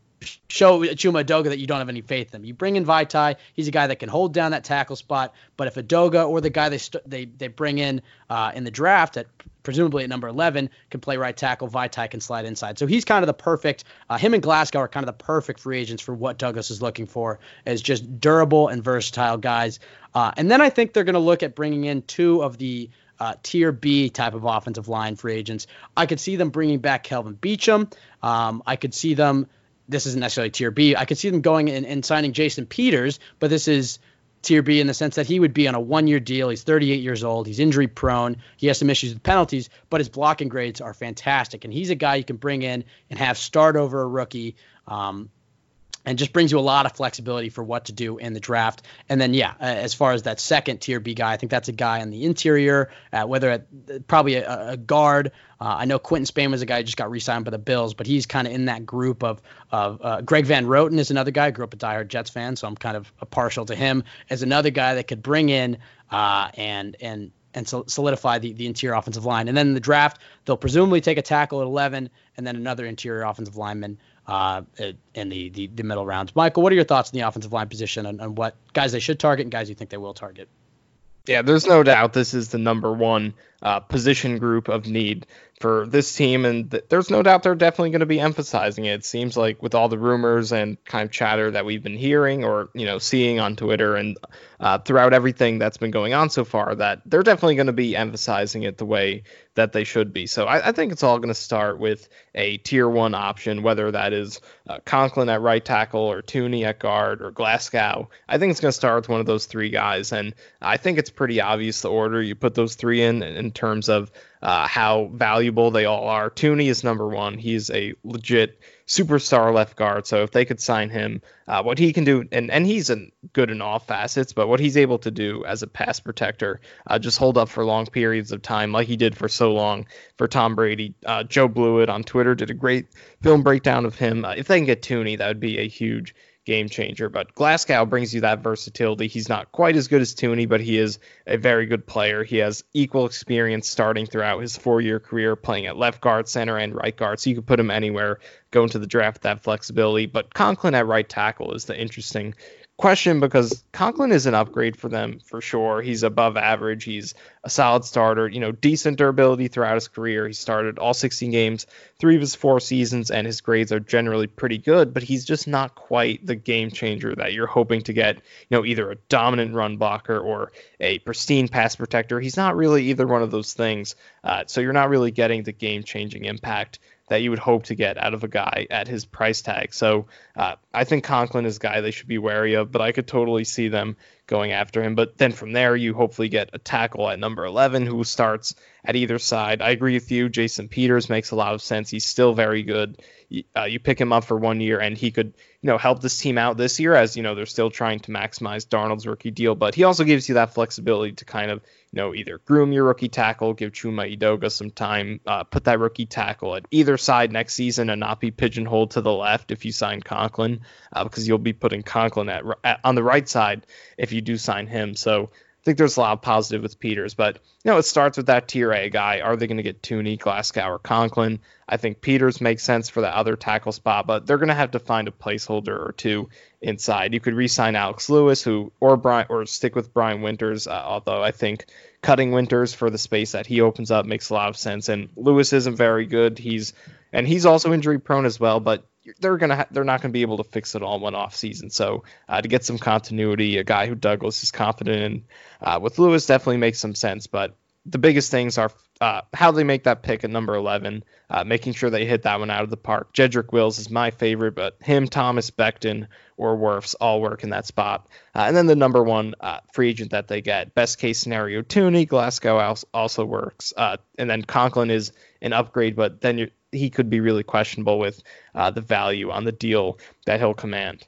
show Chuma Edoga that you don't have any faith in him. You bring in Vaitai. He's a guy that can hold down that tackle spot. But if Edoga or the guy they st- they they bring in uh, in the draft at presumably at number eleven can play right tackle, Vaitai can slide inside. So he's kind of the perfect. Uh, him and Glasgow are kind of the perfect free agents for what Douglas is looking for, as just durable and versatile guys. Uh, and then I think they're going to look at bringing in two of the Uh, tier B type of offensive line free agents. I could see them bringing back Kelvin Beachum. Um, I could see them. This isn't necessarily tier B. I could see them going in and signing Jason Peters, but this is tier B in the sense that he would be on a one-year deal. He's thirty-eight years old. He's injury prone. He has some issues with penalties, but his blocking grades are fantastic. And he's a guy you can bring in and have start over a rookie. Um, And just brings you a lot of flexibility for what to do in the draft. And then, yeah, as far as that second tier B guy, I think that's a guy on the interior, uh, whether at, probably a, a guard. Uh, I know Quentin Spain was a guy who just got re-signed by the Bills, but he's kind of in that group of of uh, Greg Van Roten is another guy. I grew up a diehard Jets fan, so I'm kind of a partial to him as another guy that could bring in uh, and and. and so solidify the, the interior offensive line. And then in the draft, they'll presumably take a tackle at eleven and then another interior offensive lineman uh, in the, the, the middle rounds. Michael, what are your thoughts on the offensive line position and, and what guys they should target and guys you think they will target? Yeah, there's no doubt this is the number one uh, position group of need for this team, and th- there's no doubt they're definitely going to be emphasizing it. It seems like with all the rumors and kind of chatter that we've been hearing or, you know, seeing on Twitter and uh, throughout everything that's been going on so far, that they're definitely going to be emphasizing it the way that they should be. So I, I think it's all going to start with a tier one option, whether that is uh, Conklin at right tackle or Tooney at guard or Glasgow. I think it's going to start with one of those three guys, and I think it's pretty obvious the order you put those three in in terms of Uh, how valuable they all are. Tooney is number one. He's a legit superstar left guard. So if they could sign him, uh, what he can do, and, and he's a, good in all facets, but what he's able to do as a pass protector, uh, just hold up for long periods of time like he did for so long for Tom Brady. Uh, Joe Blewett on Twitter did a great film breakdown of him. Uh, if they can get Tooney, that would be a huge game changer. But Glasgow brings you that versatility. He's not quite as good as Tooney, but he is a very good player. He has equal experience starting throughout his four-year career playing at left guard, center, and right guard, so you could put him anywhere, go into the draft with that flexibility. But Conklin at right tackle is the interesting question, because Conklin is an upgrade for them for sure. He's above average. He's a solid starter, you know, decent durability throughout his career. He started all sixteen games, three of his four seasons, and his grades are generally pretty good, but he's just not quite the game changer that you're hoping to get, you know, either a dominant run blocker or a pristine pass protector. He's not really either one of those things. Uh, so you're not really getting the game changing impact that you would hope to get out of a guy at his price tag. So uh, I think Conklin is a guy they should be wary of, but I could totally see them going after him. But then from there, you hopefully get a tackle at number eleven who starts at either side. I agree with you. Jason Peters makes a lot of sense. He's still very good. Uh, you pick him up for one year and he could, you know, help this team out this year, as, you know, they're still trying to maximize Darnold's rookie deal. But he also gives you that flexibility to kind of, you know, either groom your rookie tackle, give Chuma Edoga some time, uh, put that rookie tackle at either side next season and not be pigeonholed to the left if you sign Conklin, uh, because you'll be putting Conklin at, at on the right side if you do sign him. So I think there's a lot of positive with Peters, but, you know, it starts with that tier A guy. Are they going to get Tooney, Glasgow, or Conklin? I think Peters makes sense for the other tackle spot, but they're going to have to find a placeholder or two inside. You could re-sign Alex Lewis, who or Brian, or stick with Brian Winters, uh, although I think cutting Winters for the space that he opens up makes a lot of sense. And Lewis isn't very good. He's and he's also injury prone as well, but they're going to ha- they're not going to be able to fix it all in one off season. So uh, to get some continuity, a guy who Douglas is confident in uh, with Lewis definitely makes some sense. But the biggest things are uh, how they make that pick at number eleven, uh, making sure they hit that one out of the park. Jedrick Wills is my favorite, but him, Thomas, Becton, or Wirfs all work in that spot. Uh, and then the number one uh, free agent that they get, best case scenario, Tooney. Glasgow also works. Uh, and then Conklin is an upgrade, but then you're he could be really questionable with uh, the value on the deal that he'll command.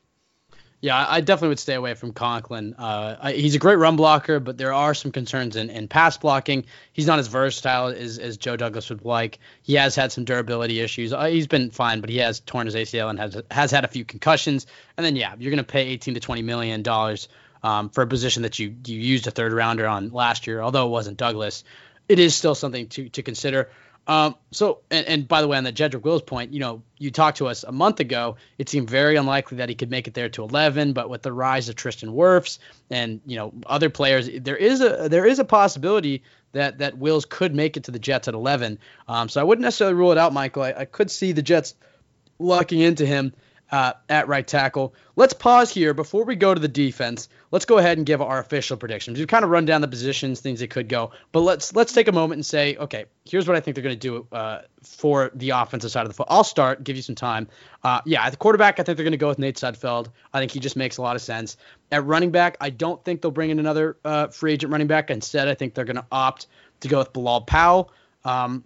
Yeah, I definitely would stay away from Conklin. Uh, I, he's a great run blocker, but there are some concerns in, in pass blocking. He's not as versatile as, as Joe Douglas would like. He has had some durability issues. Uh, he's been fine, but he has torn his A C L and has has had a few concussions. And then, yeah, you're going to pay eighteen to twenty million dollars um, for a position that you, you used a third rounder on last year, although it wasn't Douglas. It is still something to, to consider. Um, so, and, and by the way, on the Jedrick Wills point, you know, you talked to us a month ago, it seemed very unlikely that he could make it there to eleven, but with the rise of Tristan Wirfs and, you know, other players, there is a, there is a possibility that, that Wills could make it to the Jets at eleven. Um, so I wouldn't necessarily rule it out, Michael. I, I could see the Jets locking into him, uh, at right tackle. Let's pause here before we go to the defense. Let's go ahead and give our official predictions. We've kind of run down the positions, things that could go, but let's let's take a moment and say, okay, here's what I think they're going to do uh, for the offensive side of the foot. I'll start, give you some time. Uh, yeah, at the quarterback, I think they're going to go with Nate Sudfeld. I think he just makes a lot of sense. At running back, I don't think they'll bring in another uh, free agent running back. Instead, I think they're going to opt to go with Bilal Powell, um,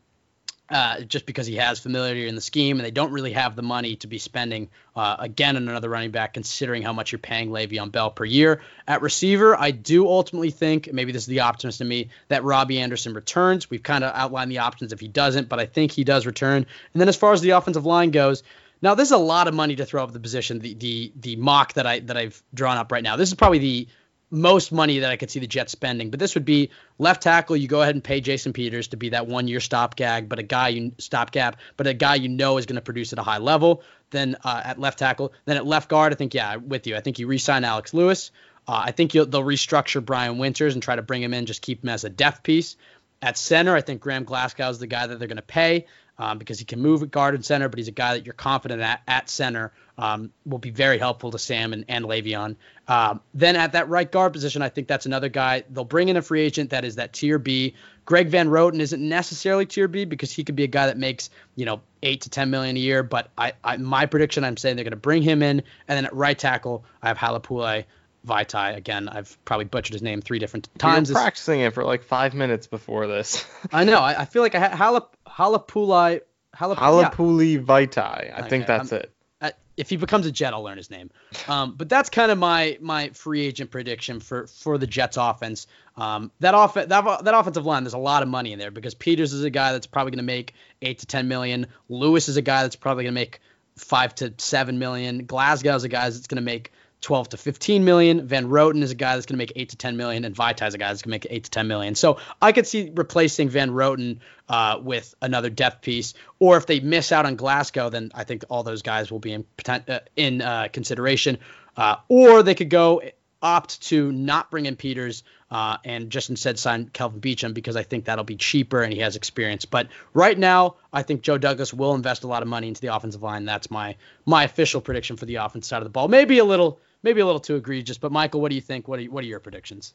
uh, just because he has familiarity in the scheme, and they don't really have the money to be spending Uh, again, in another running back, considering how much you're paying Le'Veon Bell per year. At receiver, I do ultimately think, maybe this is the optimist in me, that Robbie Anderson returns. We've kind of outlined the options if he doesn't, but I think he does return. And then as far as the offensive line goes, now this is a lot of money to throw up the position, the the the mock that, I, that I've that I drawn up right now. This is probably the most money that I could see the Jets spending. But this would be left tackle. You go ahead and pay Jason Peters to be that one-year stopgap, but a guy you stopgap, but a guy you know is going to produce at a high level. Then uh, at left tackle, then at left guard, I think yeah, with you. I think you re-sign Alex Lewis. Uh, I think you'll, they'll restructure Brian Winters and try to bring him in, just keep him as a depth piece. At center, I think Graham Glasgow is the guy that they're going to pay um, because he can move at guard and center, but he's a guy that you're confident at, at center um, will be very helpful to Sam and, and Le'Veon. Um, then at that right guard position, I think that's another guy. They'll bring in a free agent that is that tier B. Greg Van Roten isn't necessarily tier B because he could be a guy that makes, you know, eight to ten million dollars a year. But I, I my prediction, I'm saying they're going to bring him in. And then at right tackle, I have Halapoulivaati Vaitai. Again, I've probably butchered his name three different times. You were practicing it for like five minutes before this. I know. I, I feel like I had Halap, Halapoulivaiti. Halapoulivaiti Vaitai. I okay, think that's I'm, it. I, if he becomes a Jet, I'll learn his name. Um, but that's kind of my my free agent prediction for, for the Jets offense. Um, that, off, that that offensive line, there's a lot of money in there because Peters is a guy that's probably going to make eight to ten million dollars. Lewis is a guy that's probably going to make five to seven million dollars. Glasgow is a guy that's going to make twelve to fifteen million. Van Roten is a guy that's going to make eight to ten million, and Vaitai is a guy that's going to make eight to ten million. So I could see replacing Van Roten uh, with another depth piece, or if they miss out on Glasgow, then I think all those guys will be in uh, in uh, consideration. Uh, or they could go opt to not bring in Peters uh, and just instead sign Kelvin Beachum because I think that'll be cheaper and he has experience. But right now, I think Joe Douglas will invest a lot of money into the offensive line. That's my my official prediction for the offense side of the ball. Maybe a little. Maybe a little too egregious, but Michael, what do you think? What are what are your predictions?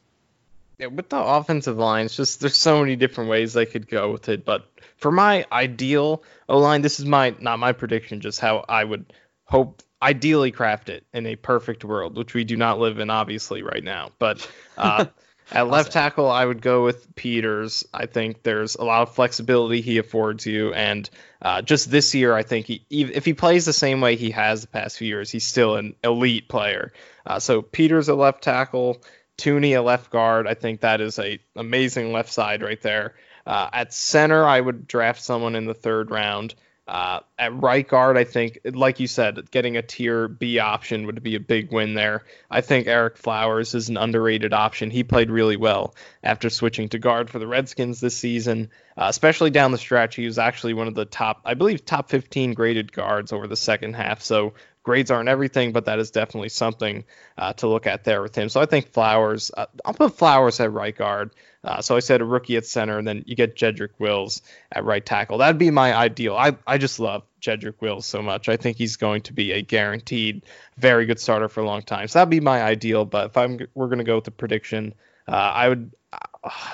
Yeah, with the offensive line, it's just there's so many different ways they could go with it. But for my ideal O-line, this is my not my prediction, just how I would hope ideally craft it in a perfect world, which we do not live in obviously right now. But uh, at left tackle, I would go with Peters. I think there's a lot of flexibility he affords you, and Uh, just this year, I think he, if he plays the same way he has the past few years, he's still an elite player. Uh, so Peters a left tackle, Tooney a left guard. I think that is a amazing left side right there. Uh, at center, I would draft someone in the third round. Uh, at right guard, I think, like you said, getting a tier B option would be a big win there. I think Eric Flowers is an underrated option. He played really well after switching to guard for the Redskins this season. Uh, especially down the stretch, he was actually one of the top, I believe, top fifteen graded guards over the second half. So grades aren't everything, but that is definitely something uh, to look at there with him. So I think Flowers, uh, I'll put Flowers at right guard. Uh, so I said a rookie at center, and then you get Jedrick Wills at right tackle. That'd be my ideal. I, I just love Jedrick Wills so much. I think he's going to be a guaranteed very good starter for a long time. So that'd be my ideal. But if I'm we're going to go with the prediction, uh, I would.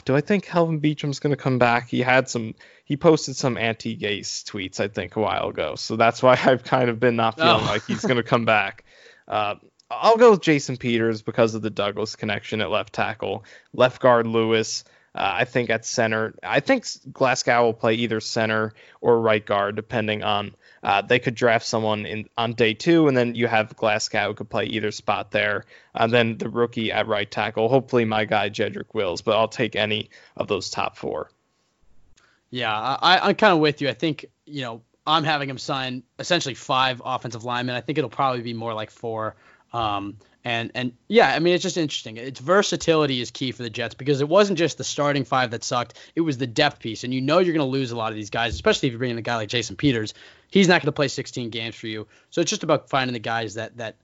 Do I think Kelvin Beachum's going to come back? He had some. He posted some anti-Gase tweets, I think, a while ago. So that's why I've kind of been not feeling oh. like he's going to come back. Uh, I'll go with Jason Peters because of the Douglas connection at left tackle. Left guard Lewis, uh, I think at center. I think Glasgow will play either center or right guard, depending on. Uh, they could draft someone in on day two, and then you have Glasgow who could play either spot there. And then the rookie at right tackle, hopefully my guy Jedrick Wills, but I'll take any of those top four. Yeah, I, I'm kind of with you. I think, you know, I'm having him sign essentially five offensive linemen. I think it'll probably be more like four. Um, and, and yeah, I mean, it's just interesting. It's versatility is key for the Jets because it wasn't just the starting five that sucked. It was the depth piece. And you know, you're going to lose a lot of these guys, especially if you bring in a guy like Jason Peters. He's not going to play sixteen games for you. So it's just about finding the guys that, that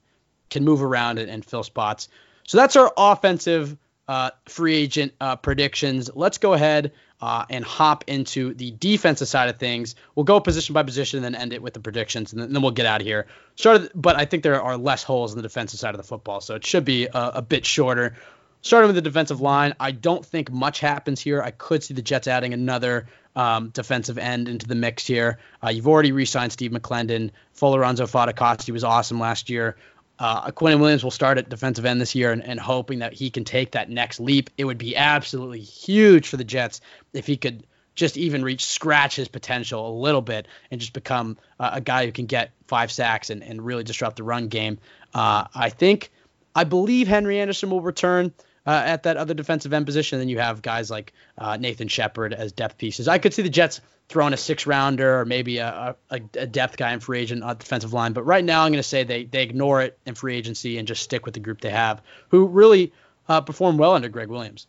can move around and, and fill spots. So that's our offensive uh, free agent uh, predictions. Let's go ahead uh, and hop into the defensive side of things. We'll go position by position and then end it with the predictions, and then, and then we'll get out of here. Started, but I think there are less holes in the defensive side of the football, so it should be a, a bit shorter. Starting with the defensive line, I don't think much happens here. I could see the Jets adding another um, defensive end into the mix here. Uh, you've already re-signed Steve McClendon. Folaronzo Fadakowski was awesome last year. Uh, Quinnen Williams will start at defensive end this year and, and hoping that he can take that next leap. It would be absolutely huge for the Jets if he could just even reach, scratch his potential a little bit and just become uh, a guy who can get five sacks and, and really disrupt the run game. Uh, I think, I believe Henry Anderson will return uh, at that other defensive end position. And then you have guys like uh, Nathan Shepard as depth pieces. I could see the Jets throwing a six-rounder or maybe a, a, a depth guy in free agent on defensive line. But right now I'm going to say they they ignore it in free agency and just stick with the group they have, who really uh, performed well under Gregg Williams.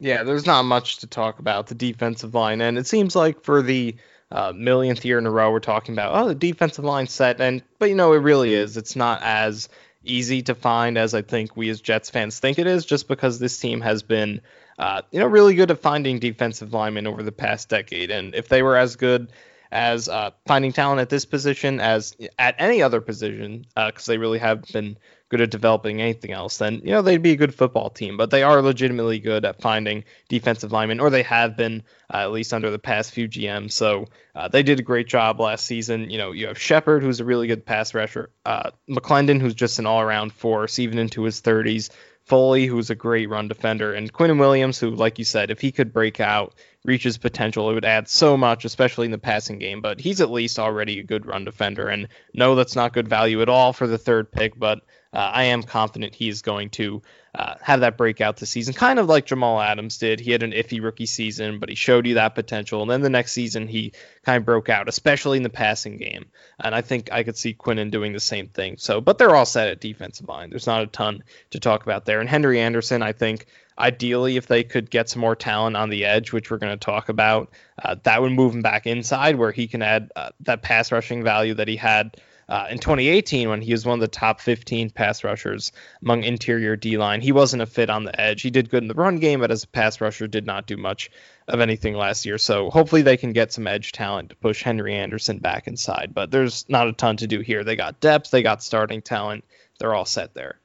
Yeah, there's not much to talk about the defensive line. And it seems like for the uh, millionth year in a row, we're talking about, oh, the defensive line set. And but, you know, it really is. It's not as easy to find as I think we as Jets fans think it is, just because this team has been, uh, you know, really good at finding defensive linemen over the past decade. And if they were as good as uh, finding talent at this position as at any other position, because uh, they really have been good at developing anything else, then, you know, they'd be a good football team. But they are legitimately good at finding defensive linemen, or they have been, uh, at least under the past few G Ms. So uh, they did a great job last season. You know, you have Shepard, who's a really good pass rusher, uh, McClendon, who's just an all-around force, even into his thirties, Foley, who's a great run defender, and Quinnen Williams, who, like you said, if he could break out, reach his potential, it would add so much, especially in the passing game. But he's at least already a good run defender. And no, that's not good value at all for the third pick, but uh, I am confident he is going to uh, have that breakout this season, kind of like Jamal Adams did. He had an iffy rookie season, but he showed you that potential. And then the next season, he kind of broke out, especially in the passing game. And I think I could see Quinnen doing the same thing. So, but they're all set at defensive line. There's not a ton to talk about there. And Henry Anderson, I think, ideally, if they could get some more talent on the edge, which we're going to talk about, uh, that would move him back inside where he can add uh, that pass rushing value that he had uh, in twenty eighteen when he was one of the top fifteen pass rushers among interior D-line. He wasn't a fit on the edge. He did good in the run game, but as a pass rusher did not do much of anything last year. So hopefully they can get some edge talent to push Henry Anderson back inside. But there's not a ton to do here. They got depth. They got starting talent. They're all set there.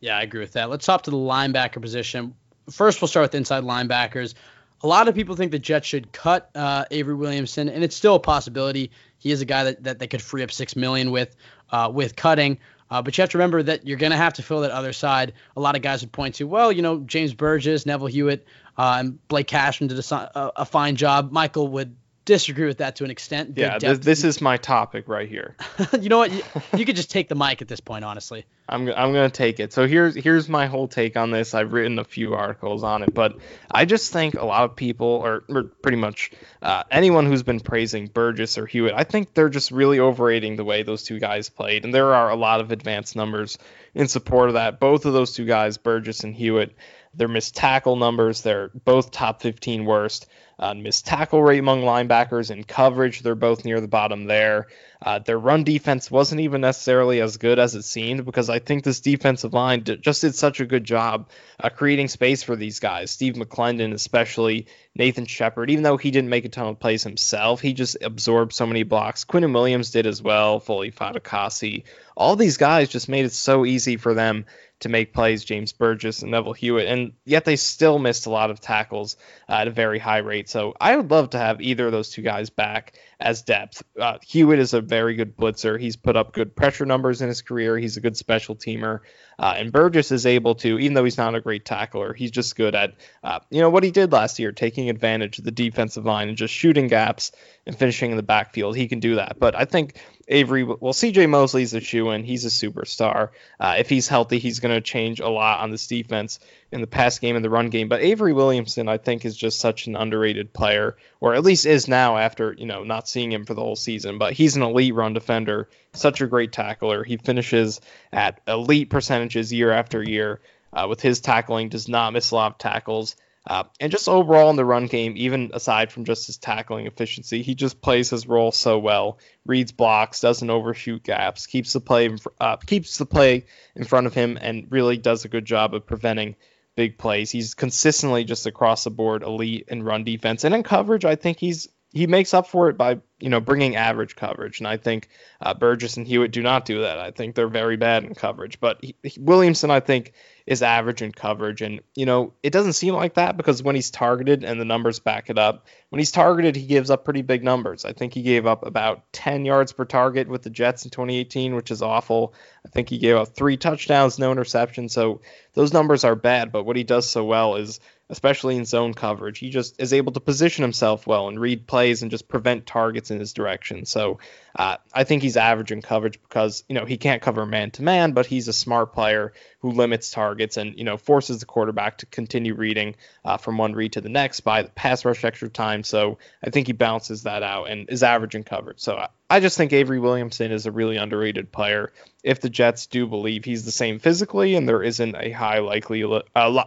Yeah, I agree with that. Let's hop to the linebacker position. First, we'll start with inside linebackers. A lot of people think the Jets should cut uh, Avery Williamson, and it's still a possibility. He is a guy that, that they could free up six million dollars with uh, with cutting. Uh, but you have to remember that you're going to have to fill that other side. A lot of guys would point to, well, you know, James Burgess, Neville Hewitt, uh, and Blake Cashman did a, a, a fine job. Michael would disagree with that to an extent. Big yeah, th- this is my topic right here. You know what? You, you could just take the mic at this point, honestly. I'm I'm going to take it. So here's here's my whole take on this. I've written a few articles on it, but I just think a lot of people, or, or pretty much uh, anyone who's been praising Burgess or Hewitt, I think they're just really overrating the way those two guys played. And there are a lot of advanced numbers in support of that. Both of those two guys, Burgess and Hewitt, their missed tackle numbers, they're both top fifteen worst. Uh, missed tackle rate among linebackers and coverage, they're both near the bottom there. Uh, their run defense wasn't even necessarily as good as it seemed, because I think this defensive line d- just did such a good job uh, creating space for these guys. Steve McClendon, especially Nathan Shepard, even though he didn't make a ton of plays himself, he just absorbed so many blocks. Quinnen Williams did as well, Foley Fatukasi. All these guys just made it so easy for them to make plays, James Burgess and Neville Hewitt, and yet they still missed a lot of tackles uh, at a very high rate. So I would love to have either of those two guys back as depth. Uh, Hewitt is a very good blitzer. He's put up good pressure numbers in his career. He's a good special teamer. Uh, and Burgess is able to, even though he's not a great tackler, he's just good at, uh, you know, what he did last year, taking advantage of the defensive line and just shooting gaps and finishing in the backfield. He can do that. But I think Avery, well, C J Mosley's a shoo-in. He's a superstar. Uh, if he's healthy, he's going to change a lot on this defense in the pass game and the run game. But Avery Williamson, I think, is just such an underrated player, or at least is now after, you know, not seeing him for the whole season. But he's an elite run defender, such a great tackler. He finishes at elite percentages year after year uh, with his tackling, does not miss a lot of tackles. Uh, and just overall in the run game, even aside from just his tackling efficiency, he just plays his role so well. Reads blocks, doesn't overshoot gaps, keeps the play in fr- uh, keeps the play in front of him, and really does a good job of preventing big plays. He's consistently just across the board elite in run defense, and in coverage, I think he's he makes up for it by, you know, bringing average coverage. And I think uh, Burgess and Hewitt do not do that. I think they're very bad in coverage. But he, he, Williamson, I think, is average in coverage. And, you know, it doesn't seem like that because when he's targeted, and the numbers back it up, when he's targeted, he gives up pretty big numbers. I think he gave up about ten yards per target with the Jets in twenty eighteen, which is awful. I think he gave up three touchdowns, no interceptions. So those numbers are bad. But what he does so well is, especially in zone coverage, he just is able to position himself well and read plays and just prevent targets targets in his direction. So uh, I think he's average in coverage because, you know, he can't cover man to man, but he's a smart player who limits targets and, you know, forces the quarterback to continue reading uh, from one read to the next by the pass rush extra time. So I think he balances that out and is average in coverage. So I, I just think Avery Williamson is a really underrated player. If the Jets do believe he's the same physically and there isn't a high likely a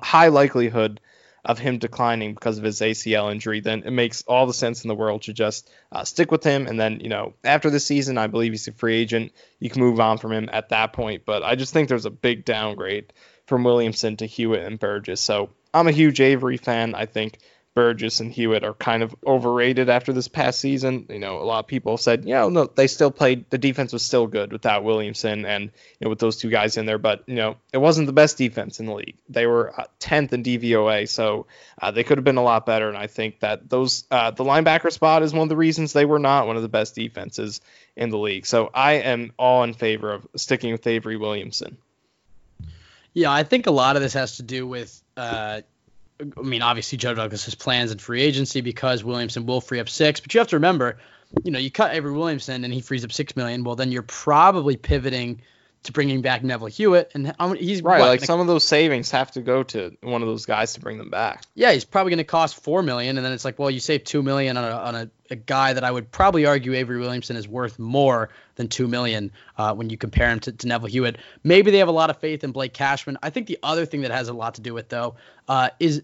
high likelihood of him declining because of his A C L injury, then it makes all the sense in the world to just uh, stick with him. And then, you know, after the season, I believe he's a free agent. You can move on from him at that point. But I just think there's a big downgrade from Williamson to Hewitt and Burgess. So I'm a huge Avery fan. I think Burgess and Hewitt are kind of overrated after this past season. You know, a lot of people said, you know, no, they still played. The defense was still good without Williamson and, you know, with those two guys in there. But, you know, it wasn't the best defense in the league. They were uh, tenth in D V O A, so uh, they could have been a lot better. And I think that those uh, the linebacker spot is one of the reasons they were not one of the best defenses in the league. So I am all in favor of sticking with Avery Williamson. Yeah, I think a lot of this has to do with uh, – I mean, obviously, Joe Douglas's plans in free agency because Williamson will free up six. But you have to remember, you know, you cut Avery Williamson and he frees up six million. Well, then you're probably pivoting to bringing back Neville Hewitt, and he's right. What, like gonna, some of those savings have to go to one of those guys to bring them back. Yeah, he's probably going to cost four million, and then it's like, well, you save two million on a on a, a guy that I would probably argue Avery Williamson is worth more than two million uh, when you compare him to, to Neville Hewitt. Maybe they have a lot of faith in Blake Cashman. I think the other thing that has a lot to do with though uh, is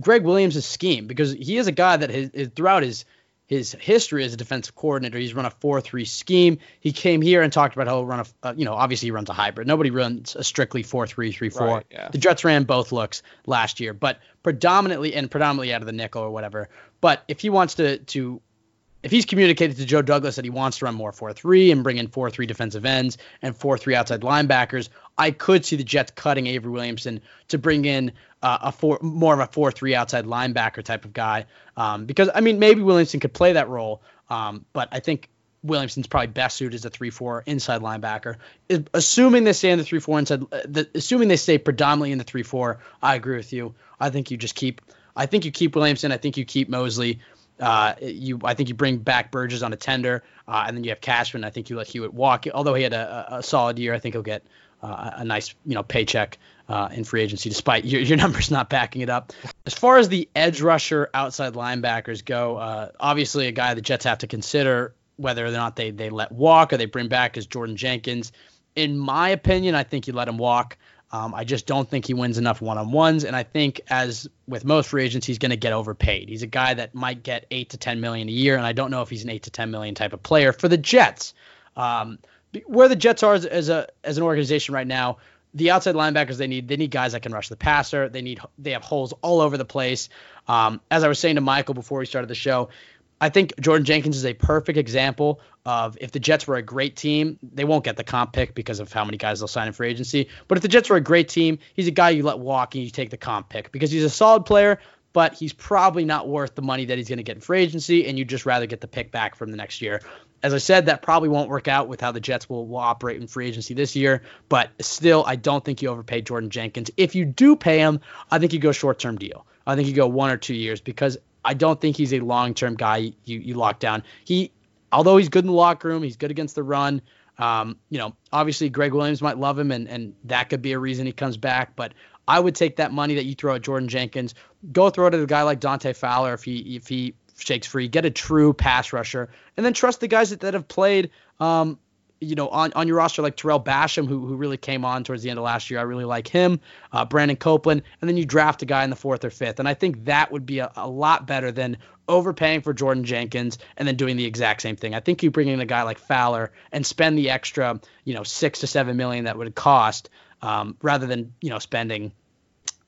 Gregg Williams' scheme, because he is a guy that has, is, throughout his his history as a defensive coordinator, he's run a four three scheme. He came here and talked about how he'll run a, uh, you know, obviously he runs a hybrid. Nobody runs a strictly four three three four. Right, yeah. The Jets ran both looks last year, but predominantly and predominantly out of the nickel or whatever. But if he wants to, to if he's communicated to Joe Douglas that he wants to run more four three and bring in four three defensive ends and four three outside linebackers, I could see the Jets cutting Avery Williamson to bring in uh, a four, more of a four three outside linebacker type of guy. Um, because, I mean, maybe Williamson could play that role, um, but I think Williamson's probably best suited as a three four inside linebacker. Assuming they stay in the three four inside, uh, the, assuming they stay predominantly in the three four, I agree with you. I think you just keep, I think you keep Williamson. I think you keep Mosley. Uh, you, I think you bring back Burgess on a tender, uh, and then you have Cashman. I think you let Hewitt walk. Although he had a, a solid year, I think he'll get Uh, a nice, you know, paycheck uh, in free agency, despite your, your numbers not backing it up. As far as the edge rusher outside linebackers go, uh, obviously a guy the Jets have to consider whether or not they they let walk or they bring back is Jordan Jenkins. In my opinion, I think you let him walk. Um, I just don't think he wins enough one-on-ones, and I think, as with most free agents, he's going to get overpaid. He's a guy that might get eight to ten million a year, and I don't know if he's an eight to ten million type of player for the Jets. Um, Where the Jets are as, as a as an organization right now, the outside linebackers they need they need guys that can rush the passer. They need they have holes all over the place. Um, as I was saying to Michael before we started the show, I think Jordan Jenkins is a perfect example of if the Jets were a great team, they won't get the comp pick because of how many guys they'll sign in free agency. But if the Jets were a great team, he's a guy you let walk and you take the comp pick because he's a solid player, but he's probably not worth the money that he's going to get in free agency, and you'd just rather get the pick back from the next year. As I said, that probably won't work out with how the Jets will, will operate in free agency this year, but still, I don't think you overpay Jordan Jenkins. If you do pay him, I think you go short-term deal. I think you go one or two years because I don't think he's a long-term guy you, you lock down. He, although he's good in the locker room, he's good against the run. Um, you know, obviously, Gregg Williams might love him, and, and that could be a reason he comes back, but I would take that money that you throw at Jordan Jenkins, go throw it at a guy like Dante Fowler if he if he – shakes free, get a true pass rusher, and then trust the guys that, that have played, um, you know, on, on your roster, like Terrell Basham, who who really came on towards the end of last year. I really like him, uh, Brandon Copeland, and then you draft a guy in the fourth or fifth. And I think that would be a, a lot better than overpaying for Jordan Jenkins and then doing the exact same thing. I think you bring in a guy like Fowler and spend the extra, you know, six to seven million that would cost, um, rather than, you know, spending,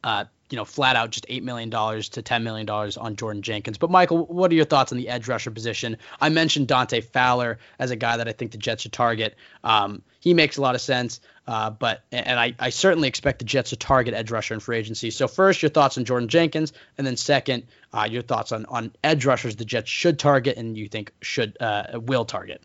uh, you know, flat out just eight million dollars to ten million dollars on Jordan Jenkins. But, Michael, what are your thoughts on the edge rusher position? I mentioned Dante Fowler as a guy that I think the Jets should target. Um, he makes a lot of sense, uh, but and I, I certainly expect the Jets to target edge rusher in free agency. So, first, your thoughts on Jordan Jenkins, and then second, uh, your thoughts on, on edge rushers the Jets should target and you think should uh, will target.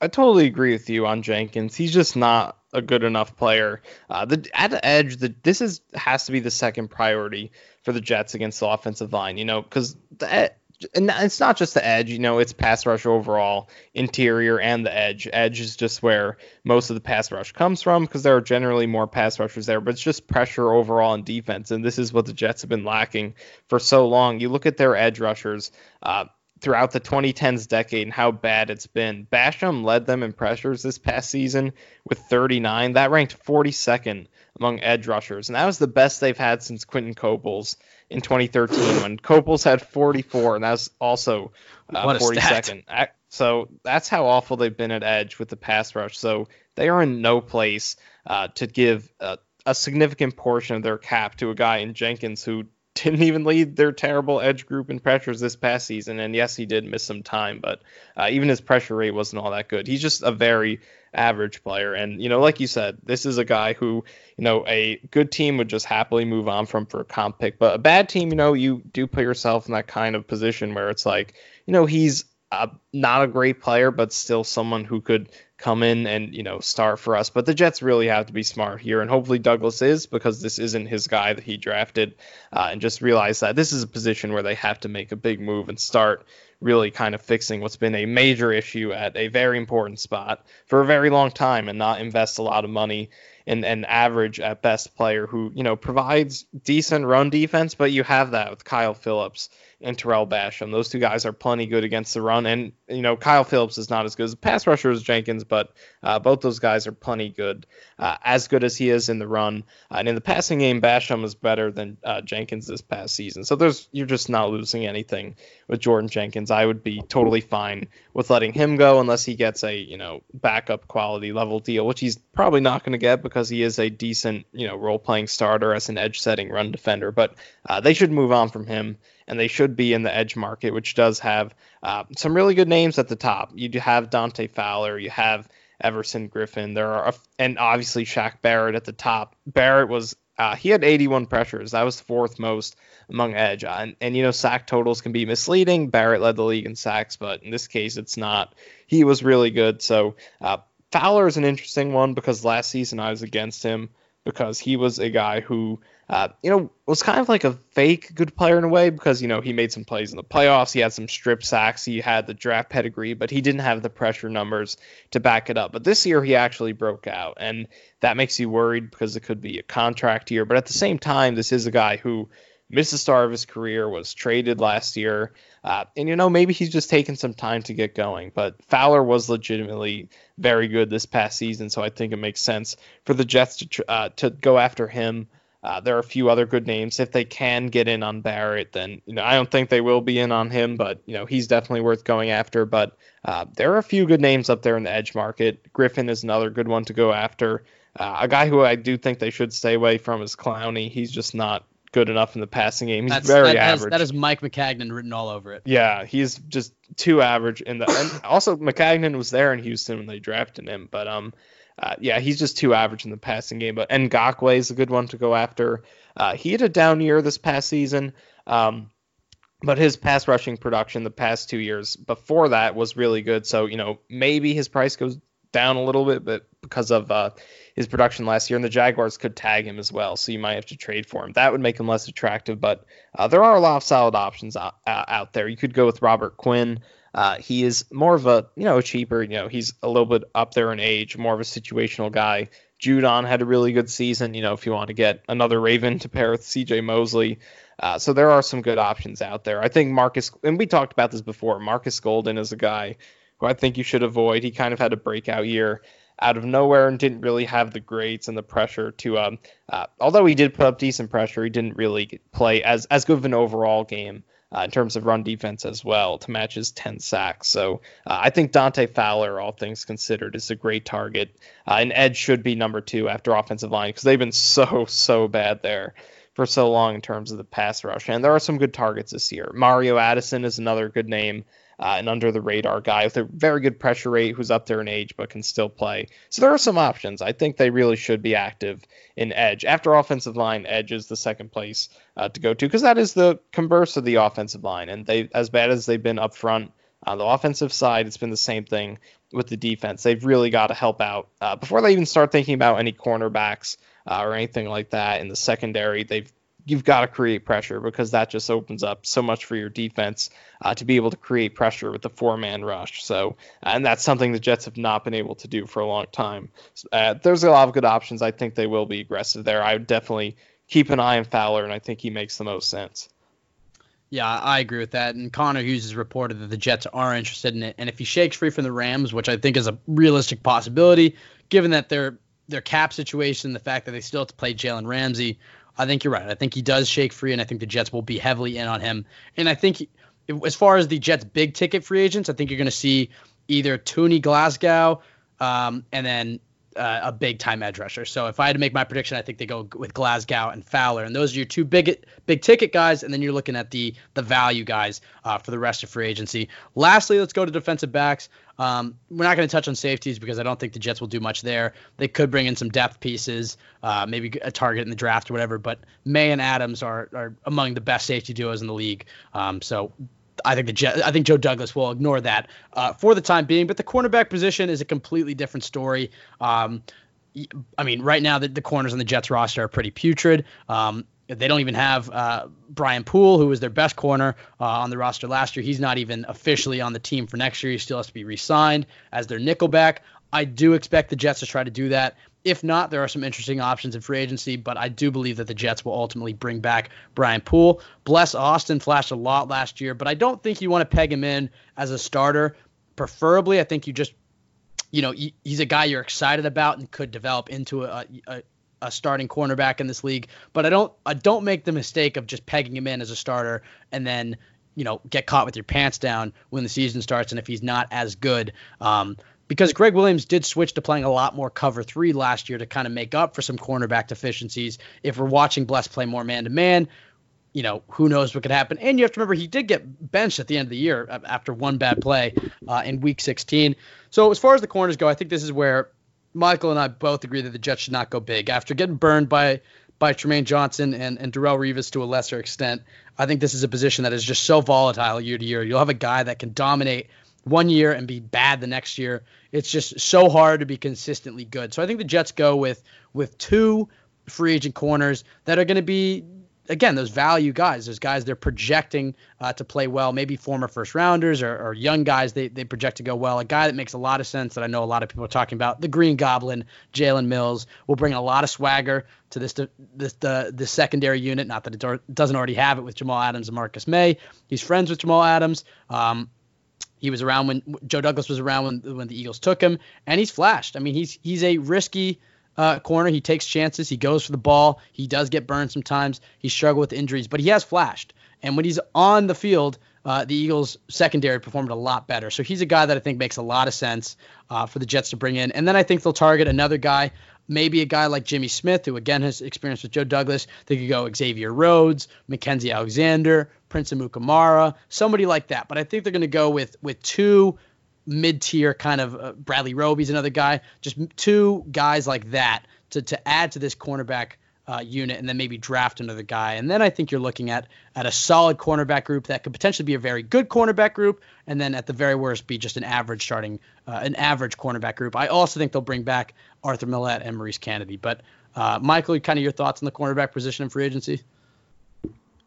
I totally agree with you on Jenkins. He's just not a good enough player. Uh, the, at the edge, the, this is has to be the second priority for the Jets against the offensive line, you know, because the and it's not just the edge, you know, it's pass rush overall, interior and the edge. Edge is just where most of the pass rush comes from because there are generally more pass rushers there, but it's just pressure overall in defense. And this is what the Jets have been lacking for so long. You look at their edge rushers uh, throughout the twenty tens decade and how bad it's been. Basham led them in pressures this past season with thirty-nine. That ranked forty-second among edge rushers. And that was the best they've had since Quentin Copels in twenty thirteen when Copels had forty-four, and that was also uh, forty-second. I, so that's how awful they've been at edge with the pass rush. So they are in no place uh, to give a, a significant portion of their cap to a guy in Jenkins who didn't even lead their terrible edge group in pressures this past season. And yes, he did miss some time, but uh, even his pressure rate wasn't all that good. He's just a very average player. And, you know, like you said, this is a guy who, you know, a good team would just happily move on from for a comp pick, but a bad team, you know, you do put yourself in that kind of position where it's like, you know, he's uh, not a great player, but still someone who could come in and, you know, start for us. But the Jets really have to be smart here. And hopefully Douglas is, because this isn't his guy that he drafted, uh, and just realize that this is a position where they have to make a big move and start really kind of fixing what's been a major issue at a very important spot for a very long time, and not invest a lot of money in an average at best player who, you know, provides decent run defense. But you have that with Kyle Phillips and Terrell Basham. Those two guys are plenty good against the run. And, you know, Kyle Phillips is not as good as a pass rusher as Jenkins, but uh, both those guys are plenty good, uh, as good as he is in the run. Uh, and in the passing game, Basham is better than uh, Jenkins this past season. So there's, you're just not losing anything with Jordan Jenkins. I would be totally fine with letting him go unless he gets a, you know, backup quality level deal, which he's probably not going to get because he is a decent, you know, role-playing starter as an edge-setting run defender. But uh, they should move on from him. And they should be in the edge market, which does have uh, some really good names at the top. You do have Dante Fowler. You have Everson Griffin. There are, a, and obviously Shaq Barrett at the top. Barrett was, uh, he had eighty-one pressures. That was fourth most among edge. Uh, and, and, you know, sack totals can be misleading. Barrett led the league in sacks, but in this case, it's not. He was really good. So uh, Fowler is an interesting one because last season I was against him because he was a guy who, Uh, you know, was kind of like a fake good player in a way because, you know, he made some plays in the playoffs. He had some strip sacks. He had the draft pedigree, but he didn't have the pressure numbers to back it up. But this year he actually broke out, and that makes you worried because it could be a contract year. But at the same time, this is a guy who missed the start of his career, was traded last year. Uh, and, you know, maybe he's just taken some time to get going. But Fowler was legitimately very good this past season, so I think it makes sense for the Jets to, uh, to go after him. Uh, there are a few other good names. If they can get in on Barrett, then, you know, I don't think they will be in on him, but, you know, he's definitely worth going after. But uh, there are a few good names up there in the edge market. Griffin is another good one to go after. Uh, a guy who I do think they should stay away from is Clowney. He's just not good enough in the passing game. He's That's, very that average. Has, that is Mike McCagnon written all over it. Yeah, he's just too average in the. And also, McCagnon was there in Houston when they drafted him, but um. Uh, yeah, he's just too average in the passing game. But Ngakoue is a good one to go after. Uh, he had a down year this past season, um, but his pass rushing production the past two years before that was really good. So, you know, maybe his price goes down a little bit, but because of uh, his production last year, and the Jaguars could tag him as well, so you might have to trade for him. That would make him less attractive, but uh, there are a lot of solid options out, uh, out there. You could go with Robert Quinn. Uh, he is more of a, you know, cheaper, you know, he's a little bit up there in age, more of a situational guy. Judon had a really good season, you know, if you want to get another Raven to pair with C J Mosley. Uh, so there are some good options out there. I think Marcus, and we talked about this before, Marcus Golden is a guy who I think you should avoid. He kind of had a breakout year out of nowhere and didn't really have the grades and the pressure to, um, uh, although he did put up decent pressure, he didn't really play as, as good of an overall game. Uh, in terms of run defense as well, to match his ten sacks. So uh, I think Dante Fowler, all things considered, is a great target. Uh, and edge should be number two after offensive line because they've been so, so bad there for so long in terms of the pass rush. And there are some good targets this year. Mario Addison is another good name, uh, an under-the-radar guy with a very good pressure rate who's up there in age but can still play. So there are some options. I think they really should be active in edge. After offensive line, edge is the second place Uh, to go to, because that is the converse of the offensive line. And they, as bad as they've been up front on the offensive side, it's been the same thing with the defense. They've really got to help out uh, before they even start thinking about any cornerbacks uh, or anything like that in the secondary. They've you've got to create pressure, because that just opens up so much for your defense uh, to be able to create pressure with the four-man rush. So, and that's something the Jets have not been able to do for a long time. Uh, there's a lot of good options. I think they will be aggressive there. I would definitely keep an eye on Fowler, and I think he makes the most sense. Yeah, I agree with that. And Connor Hughes has reported that the Jets are interested in it. And if he shakes free from the Rams, which I think is a realistic possibility, given that their their cap situation, the fact that they still have to play Jalen Ramsey, I think you're right. I think he does shake free, and I think the Jets will be heavily in on him. And I think he, as far as the Jets' big-ticket free agents, I think you're going to see either Tooney Glasgow um, and then uh, a big-time edge rusher. So if I had to make my prediction, I think they go with Glasgow and Fowler. And those are your two big, big-ticket guys, and then you're looking at the the value guys uh, for the rest of free agency. Lastly, let's go to defensive backs. Um, we're not going to touch on safeties because I don't think the Jets will do much there. They could bring in some depth pieces, uh, maybe a target in the draft or whatever, but May and Adams are, are among the best safety duos in the league. Um, so I think the Jet, I think Joe Douglas will ignore that uh, for the time being, but the cornerback position is a completely different story. Um, I mean, right now the, the corners on the Jets roster are pretty putrid. Um, They don't even have uh, Brian Poole, who was their best corner uh, on the roster last year. He's not even officially on the team for next year. He still has to be re-signed as their nickelback. I do expect the Jets to try to do that. If not, there are some interesting options in free agency, but I do believe that the Jets will ultimately bring back Brian Poole. Bless Austin flashed a lot last year, but I don't think you want to peg him in as a starter. Preferably, I think you just, you know, he's a guy you're excited about and could develop into a, a a starting cornerback in this league, but I don't, I don't make the mistake of just pegging him in as a starter and then, you know, get caught with your pants down when the season starts. And if he's not as good, um, because Gregg Williams did switch to playing a lot more cover three last year to kind of make up for some cornerback deficiencies. If we're watching Bless play more man to man, you know, who knows what could happen. And you have to remember, he did get benched at the end of the year after one bad play uh, in week sixteen. So as far as the corners go, I think this is where Michael and I both agree that the Jets should not go big. After getting burned by by Tremaine Johnson and, and Darrelle Revis to a lesser extent, I think this is a position that is just so volatile year to year. You'll have a guy that can dominate one year and be bad the next year. It's just so hard to be consistently good. So I think the Jets go with with two free agent corners that are going to be, again, those value guys, those guys they're projecting uh, to play well, maybe former first-rounders or, or young guys they, they project to go well. A guy that makes a lot of sense that I know a lot of people are talking about, the Green Goblin, Jalen Mills, will bring a lot of swagger to this this the this secondary unit, not that it doesn't already have it with Jamal Adams and Marcus May. He's friends with Jamal Adams. Um, he was around when Joe Douglas was around when, when the Eagles took him, and he's flashed. I mean, he's he's a risky Uh, corner. He takes chances. He goes for the ball. He does get burned sometimes. He struggled with injuries, but he has flashed. And when he's on the field, uh, the Eagles secondary performed a lot better. So he's a guy that I think makes a lot of sense uh, for the Jets to bring in. And then I think they'll target another guy, maybe a guy like Jimmy Smith, who again has experience with Joe Douglas. They could go Xavier Rhodes, Mackenzie Alexander, Prince Amukamara, somebody like that. But I think they're going to go with with two mid-tier kind of uh, Bradley Roby's another guy, just two guys like that to, to add to this cornerback uh, unit, and then maybe draft another guy. And then I think you're looking at at a solid cornerback group that could potentially be a very good cornerback group, and then at the very worst be just an average starting, uh, an average cornerback group. I also think they'll bring back Arthur Millette and Maurice Kennedy. But uh, Michael, kind of your thoughts on the cornerback position in free agency?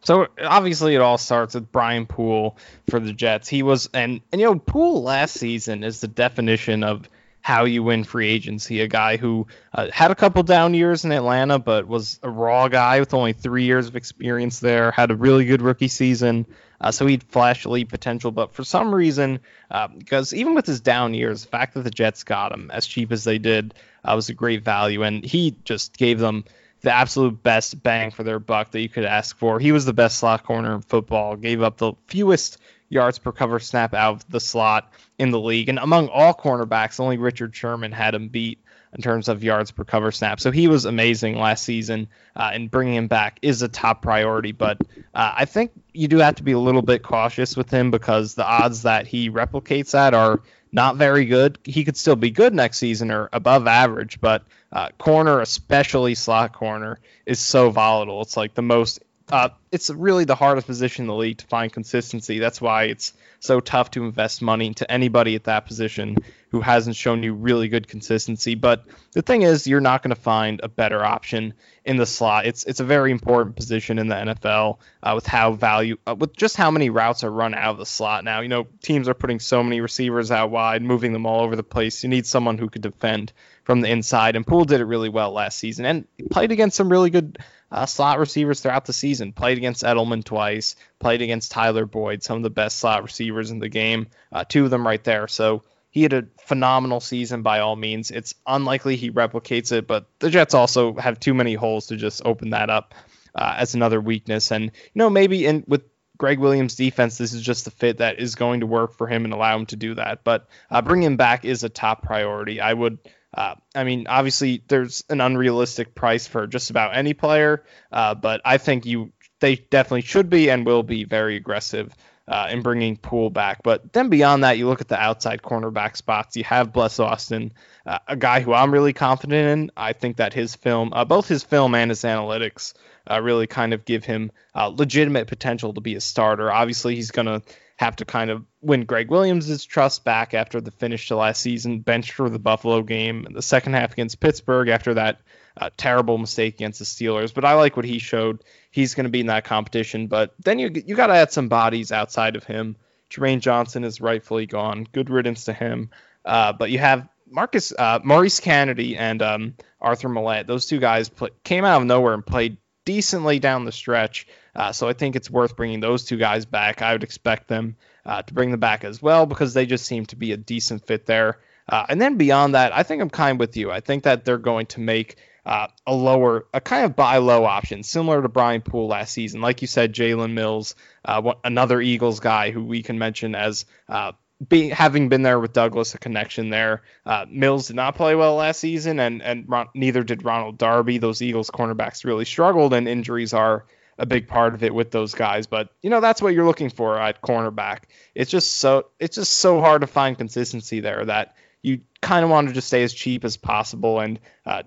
So obviously it all starts with Brian Poole for the Jets. He was, and, and you know, Poole last season is the definition of how you win free agency. A guy who uh, had a couple down years in Atlanta, but was a raw guy with only three years of experience there, had a really good rookie season. Uh, so he'd flash elite potential, but for some reason, uh, because even with his down years, the fact that the Jets got him as cheap as they did uh, was a great value. And he just gave them the absolute best bang for their buck that you could ask for. He was the best slot corner in football, gave up the fewest yards per cover snap out of the slot in the league. And among all cornerbacks, only Richard Sherman had him beat in terms of yards per cover snap. So he was amazing last season, uh, and bringing him back is a top priority. But uh, I think you do have to be a little bit cautious with him, because the odds that he replicates that are not very good. He could still be good next season or above average, but uh, corner, especially slot corner, is so volatile. It's like the most Uh, it's really the hardest position in the league to find consistency. That's why it's so tough to invest money into anybody at that position who hasn't shown you really good consistency. But the thing is, you're not going to find a better option in the slot. It's it's a very important position in the N F L uh, with how value uh, with just how many routes are run out of the slot now. You know, teams are putting so many receivers out wide, moving them all over the place. You need someone who could defend from the inside, and Poole did it really well last season and played against some really good Uh, slot receivers throughout the season. Played against Edelman twice, played against Tyler Boyd, some of the best slot receivers in the game, uh, two of them right there. So he had a phenomenal season by all means. It's unlikely he replicates it, but the Jets also have too many holes to just open that up uh, as another weakness. And, you know, maybe in with Gregg Williams' defense, this is just the fit that is going to work for him and allow him to do that. But uh, bringing him back is a top priority. I would Uh, I mean, obviously, there's an unrealistic price for just about any player, uh, but I think you they definitely should be and will be very aggressive uh, in bringing Poole back. But then beyond that, you look at the outside cornerback spots. You have Bless Austin, uh, a guy who I'm really confident in. I think that his film, uh, both his film and his analytics, uh, really kind of give him uh, legitimate potential to be a starter. Obviously, he's going to have to kind of win Gregg Williams' trust back after the finish to last season, benched for the Buffalo game, the second half against Pittsburgh after that uh, terrible mistake against the Steelers. But I like what he showed. He's going to be in that competition. But then you you got to add some bodies outside of him. Jermaine Johnson is rightfully gone. Good riddance to him. Uh, but you have Marcus uh, Maurice Kennedy and um, Arthur Millette. Those two guys play, came out of nowhere and played decently down the stretch, uh, so I think it's worth bringing those two guys back. I would expect them uh, to bring them back as well because they just seem to be a decent fit there. Uh, and then beyond that, I think I'm kind with you. I think that they're going to make uh, a lower, a kind of buy low option, similar to Brian Poole last season. Like you said, Jalen Mills, uh, one, another Eagles guy who we can mention as uh, being having been there with Douglas, a connection there. Uh, Mills did not play well last season, and and Ron, neither did Ronald Darby. Those Eagles cornerbacks really struggled, and injuries are a big part of it with those guys. But, you know, that's what you're looking for at cornerback. It's just so it's just so hard to find consistency there that you kind of want to just stay as cheap as possible and uh,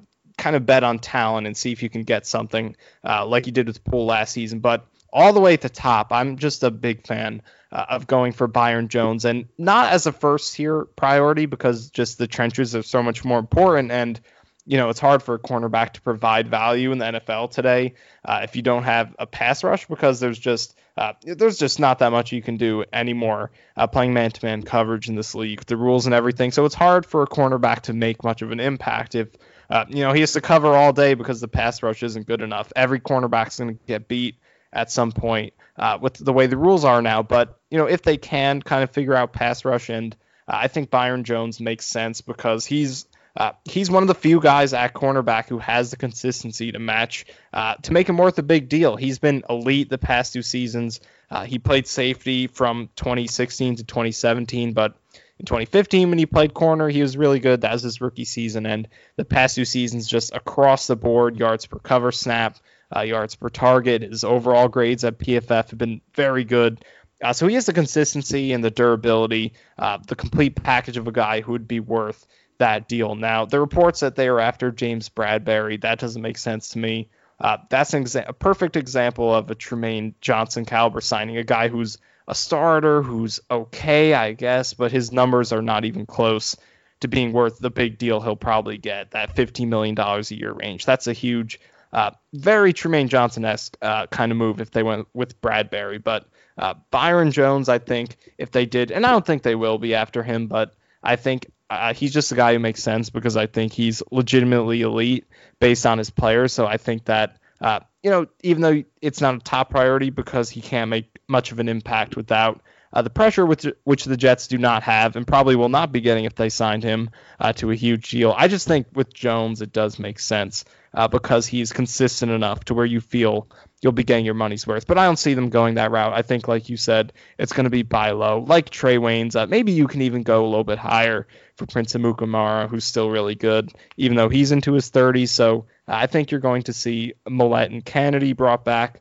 kind of bet on talent and see if you can get something uh, like you did with Poole last season. But all the way at the top, I'm just a big fan uh, of going for Byron Jones, and not as a first tier priority because just the trenches are so much more important. And, you know, it's hard for a cornerback to provide value in the N F L today uh, if you don't have a pass rush, because there's just uh, there's just not that much you can do anymore uh, playing man-to-man coverage in this league, the rules and everything. So it's hard for a cornerback to make much of an impact if, uh, you know, he has to cover all day because the pass rush isn't good enough. Every cornerback's going to get beat at some point uh, with the way the rules are now. But, you know, if they can kind of figure out pass rush, and uh, I think Byron Jones makes sense because he's Uh, he's one of the few guys at cornerback who has the consistency to match, uh, to make him worth a big deal. He's been elite the past two seasons. Uh, he played safety from twenty sixteen to twenty seventeen, but in twenty fifteen when he played corner, he was really good. That was his rookie season, and the past two seasons just across the board, yards per cover snap, uh, yards per target. His overall grades at P F F have been very good. Uh, so he has the consistency and the durability, uh, the complete package of a guy who would be worth that deal. Now, the reports that they are after James Bradbury, that doesn't make sense to me. Uh, that's an exa- a perfect example of a Tremaine Johnson caliber signing, a guy who's a starter, who's okay, I guess, but his numbers are not even close to being worth the big deal he'll probably get, that fifty million dollars a year range. That's a huge, uh, very Tremaine Johnson-esque uh, kind of move if they went with Bradbury. But uh, Byron Jones, I think, if they did, and I don't think they will be after him, but I think Uh, he's just a guy who makes sense because I think he's legitimately elite based on his players. So I think that, uh, you know, even though it's not a top priority because he can't make much of an impact without uh, the pressure, which, which the Jets do not have and probably will not be getting if they signed him uh, to a huge deal. I just think with Jones, it does make sense uh, because he's consistent enough to where you feel you'll be getting your money's worth. But I don't see them going that route. I think, like you said, it's going to be buy low, like Trey Wayne's. Uh, maybe you can even go a little bit higher for Prince Amukamara, who's still really good, even though he's into his thirties. So uh, I think you're going to see Millette and Kennedy brought back.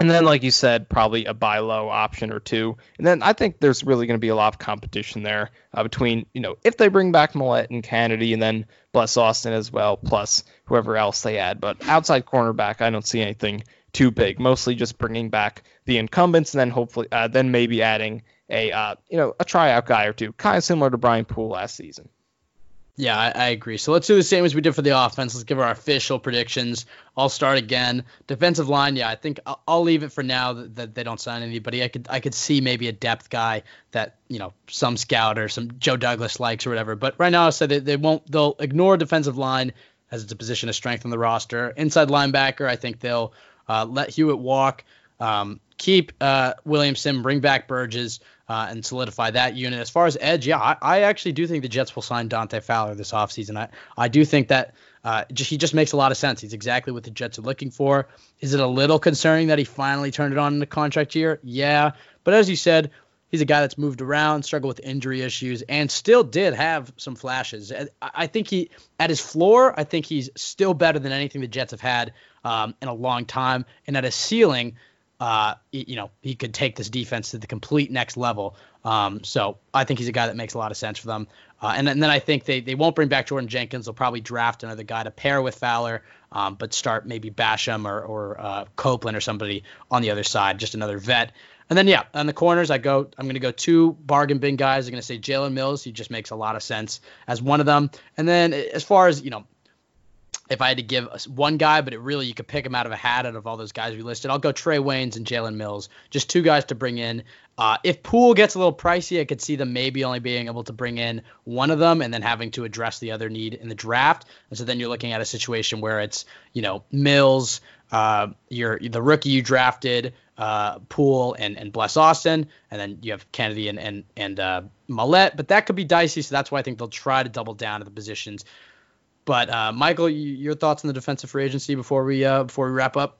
And then, like you said, probably a buy low option or two. And then I think there's really going to be a lot of competition there uh, between, you know, if they bring back Millette and Kennedy and then Bless Austin as well, plus whoever else they add. But outside cornerback, I don't see anything too big, mostly just bringing back the incumbents and then hopefully uh, then maybe adding a, uh, you know, a tryout guy or two, kind of similar to Brian Poole last season. Yeah, I, I agree. So let's do the same as we did for the offense. Let's give our official predictions. I'll start again. Defensive line, yeah, I think I'll, I'll leave it for now that, that they don't sign anybody. I could I could see maybe a depth guy that, you know, some scout or some Joe Douglas likes or whatever. But right now I said they, they won't. They'll ignore defensive line as it's a position of strength on the roster. Inside linebacker, I think they'll uh, let Hewitt walk, um, keep uh, Williamson, bring back Burgess. Uh, and solidify that unit. As far as edge, yeah, I, I actually do think the Jets will sign Dante Fowler this offseason. I, I do think that uh, just, he just makes a lot of sense. He's exactly what the Jets are looking for. Is it a little concerning that he finally turned it on in the contract year? Yeah, but as you said, he's a guy that's moved around, struggled with injury issues, and still did have some flashes. I, I think he, at his floor, I think he's still better than anything the Jets have had um, in a long time. And at his ceiling, Uh, you know, he could take this defense to the complete next level. Um, so I think he's a guy that makes a lot of sense for them. Uh, and, and then I think they, they won't bring back Jordan Jenkins. They'll probably draft another guy to pair with Fowler, um, but start maybe Beachum or, or uh, Copeland or somebody on the other side, just another vet. And then, yeah, on the corners, I go, I'm going to go two bargain bin guys. I'm going to say Jalen Mills. He just makes a lot of sense as one of them. And then as far as, you know, if I had to give one guy, but it really, you could pick him out of a hat out of all those guys we listed, I'll go Trey Waynes and Jalen Mills, just two guys to bring in. Uh, if Poole gets a little pricey, I could see them maybe only being able to bring in one of them and then having to address the other need in the draft. And so then you're looking at a situation where it's, you know, Mills, uh, your the rookie you drafted, uh, Poole and, and Bless Austin, and then you have Kennedy and, and, and uh, Millett, but that could be dicey. So that's why I think they'll try to double down at the positions. But, uh, Michael, your thoughts on the defensive free agency before we uh, before we wrap up?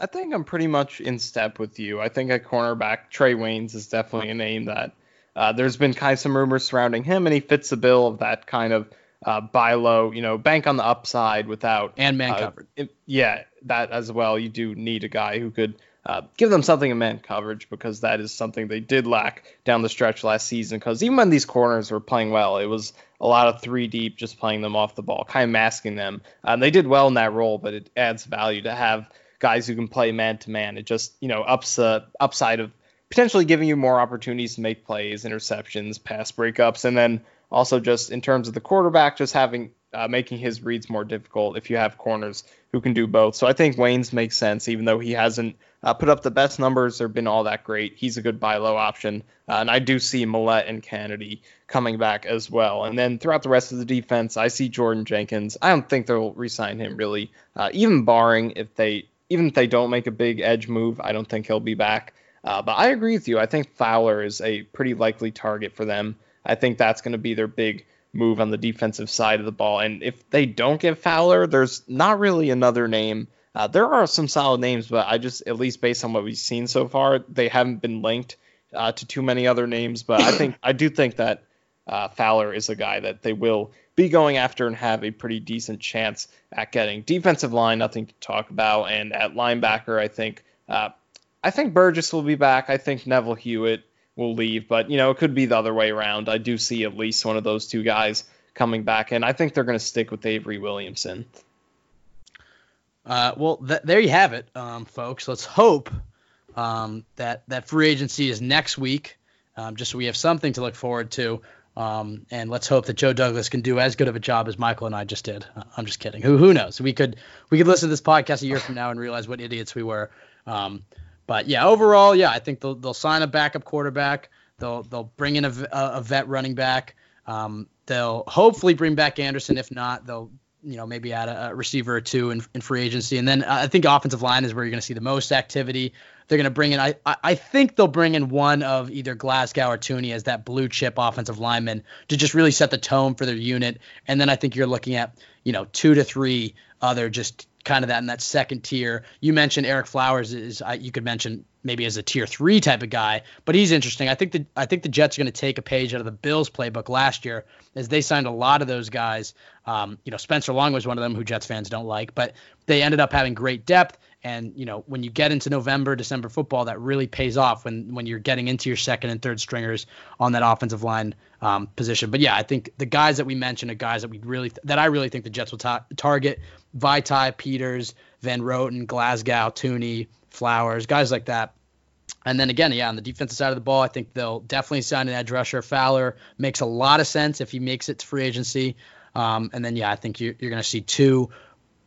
I think I'm pretty much in step with you. I think at cornerback, Trey Waynes is definitely a name that uh, there's been kind of some rumors surrounding him, and he fits the bill of that kind of uh, buy low, you know, bank on the upside without... And man uh, coverage. It, yeah, that as well. You do need a guy who could uh, give them something in man coverage, because that is something they did lack down the stretch last season, because even when these corners were playing well, it was a lot of three deep, just playing them off the ball, kind of masking them. Um, they did well in that role, but it adds value to have guys who can play man to man. It just, you know, ups the uh, upside of potentially giving you more opportunities to make plays, interceptions, pass breakups. And then also just in terms of the quarterback, just having uh, making his reads more difficult if you have corners who can do both. So I think Waynes makes sense, even though he hasn't uh, put up the best numbers or been all that great. He's a good buy low option. Uh, and I do see Millett and Kennedy coming back as well. And then throughout the rest of the defense, I see Jordan Jenkins. I don't think they'll re-sign him really, uh, even barring if they even if they don't make a big edge move. I don't think he'll be back. Uh, but I agree with you. I think Fowler is a pretty likely target for them. I think that's going to be their big move on the defensive side of the ball. And if they don't get Fowler, there's not really another name. Uh, there are some solid names, but I just, at least based on what we've seen so far, they haven't been linked uh, to too many other names. But I think I do think that uh, Fowler is a guy that they will be going after and have a pretty decent chance at getting. Defensive line, nothing to talk about. And at linebacker, I think uh, I think Burgess will be back. I think Neville Hewitt will leave, but, you know, it could be the other way around. I do see at least one of those two guys coming back, and I think they're going to stick with Avery Williamson. Uh, well, th- there you have it, um, folks. Let's hope um, that that free agency is next week, um, just so we have something to look forward to, um, and let's hope that Joe Douglas can do as good of a job as Michael and I just did. Uh, I'm just kidding. Who who knows? We could we could listen to this podcast a year from now and realize what idiots we were. Um, But yeah, overall, yeah, I think they'll they'll sign a backup quarterback. They'll they'll bring in a, a vet running back. Um, they'll hopefully bring back Anderson. If not, they'll you know maybe add a, a receiver or two in, in free agency. And then uh, I think offensive line is where you're going to see the most activity. They're going to bring in. I, I I think they'll bring in one of either Glasgow or Tooney as that blue chip offensive lineman to just really set the tone for their unit. And then I think you're looking at you know two to three other just. Kind of that in that second tier. You mentioned Eric Flowers is I, you could mention maybe as a tier three type of guy, but he's interesting. I think the I think the Jets are going to take a page out of the Bills playbook last year, as they signed a lot of those guys. Um, you know, Spencer Long was one of them who Jets fans don't like, but they ended up having great depth. And, you know, when you get into November, December football, that really pays off when, when you're getting into your second and third stringers on that offensive line um, position. But, yeah, I think the guys that we mentioned are guys that we really th- that I really think the Jets will ta- target. Vaitai, Peters, Van Roten, Glasgow, Tooney, Flowers, guys like that. And then again, yeah, on the defensive side of the ball, I think they'll definitely sign an edge rusher. Fowler makes a lot of sense if he makes it to free agency. Um, and then, yeah, I think you're, you're going to see two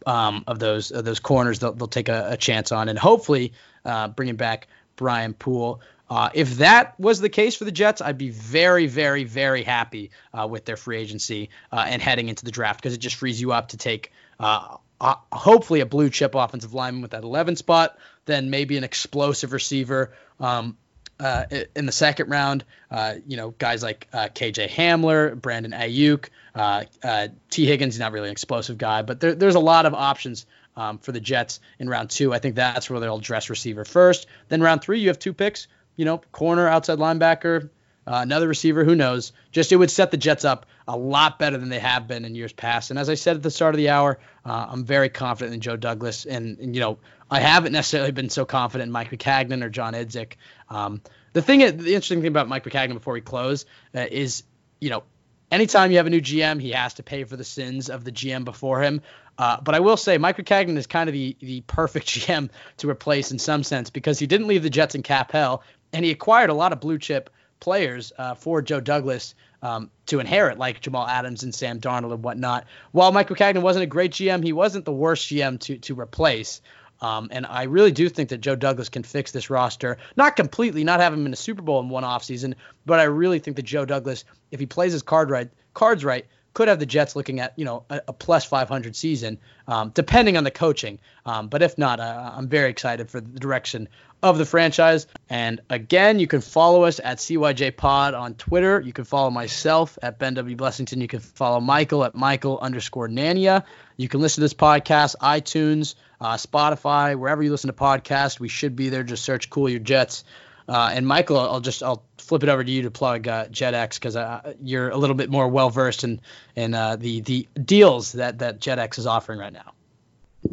Um, of those of those corners they'll, they'll take a, a chance on, and hopefully uh, bringing back Brian Poole. Uh, if that was the case for the Jets, I'd be very, very, very happy uh, with their free agency uh, and heading into the draft, because it just frees you up to take uh, uh, hopefully a blue chip offensive lineman with that eleven spot, then maybe an explosive receiver um, uh, in the second round. Uh, you know, guys like uh, K J Hamler, Brandon Ayuk, Uh, uh, Tee Higgins is not really an explosive guy, but there, there's a lot of options um, for the Jets in round two. I think that's where they'll address receiver first. Then round three, you have two picks, you know, corner, outside linebacker, uh, another receiver, who knows. Just it would set the Jets up a lot better than they have been in years past. And as I said at the start of the hour, uh, I'm very confident in Joe Douglas. And, and, you know, I haven't necessarily been so confident in Mike Maccagnan or John Idzik. Um, the thing, the interesting thing about Mike Maccagnan before we close uh, is, you know, anytime you have a new G M, he has to pay for the sins of the G M before him. Uh, but I will say Mike Maccagnan is kind of the, the perfect G M to replace in some sense, because he didn't leave the Jets in cap hell, and he acquired a lot of blue-chip players uh, for Joe Douglas um, to inherit, like Jamal Adams and Sam Darnold and whatnot. While Mike Maccagnan wasn't a great G M, he wasn't the worst G M to, to replace. Um, and I really do think that Joe Douglas can fix this roster. Not completely, not have him in a Super Bowl in one offseason, but I really think that Joe Douglas, if he plays his card right, cards right, could have the Jets looking at, you know, a, a plus five hundred season, um, depending on the coaching. Um, but if not, uh, I'm very excited for the direction of the franchise. And again, you can follow us at C Y J Pod on Twitter. You can follow myself at Ben W. Blessington. You can follow Michael at Michael underscore Nania. You can listen to this podcast, iTunes, uh, Spotify, wherever you listen to podcasts. We should be there. Just search Cool Your Jets. Uh, and Michael, I'll just I'll flip it over to you to plug uh, JetX, because uh, you're a little bit more well versed in in uh, the the deals that that JetX is offering right now.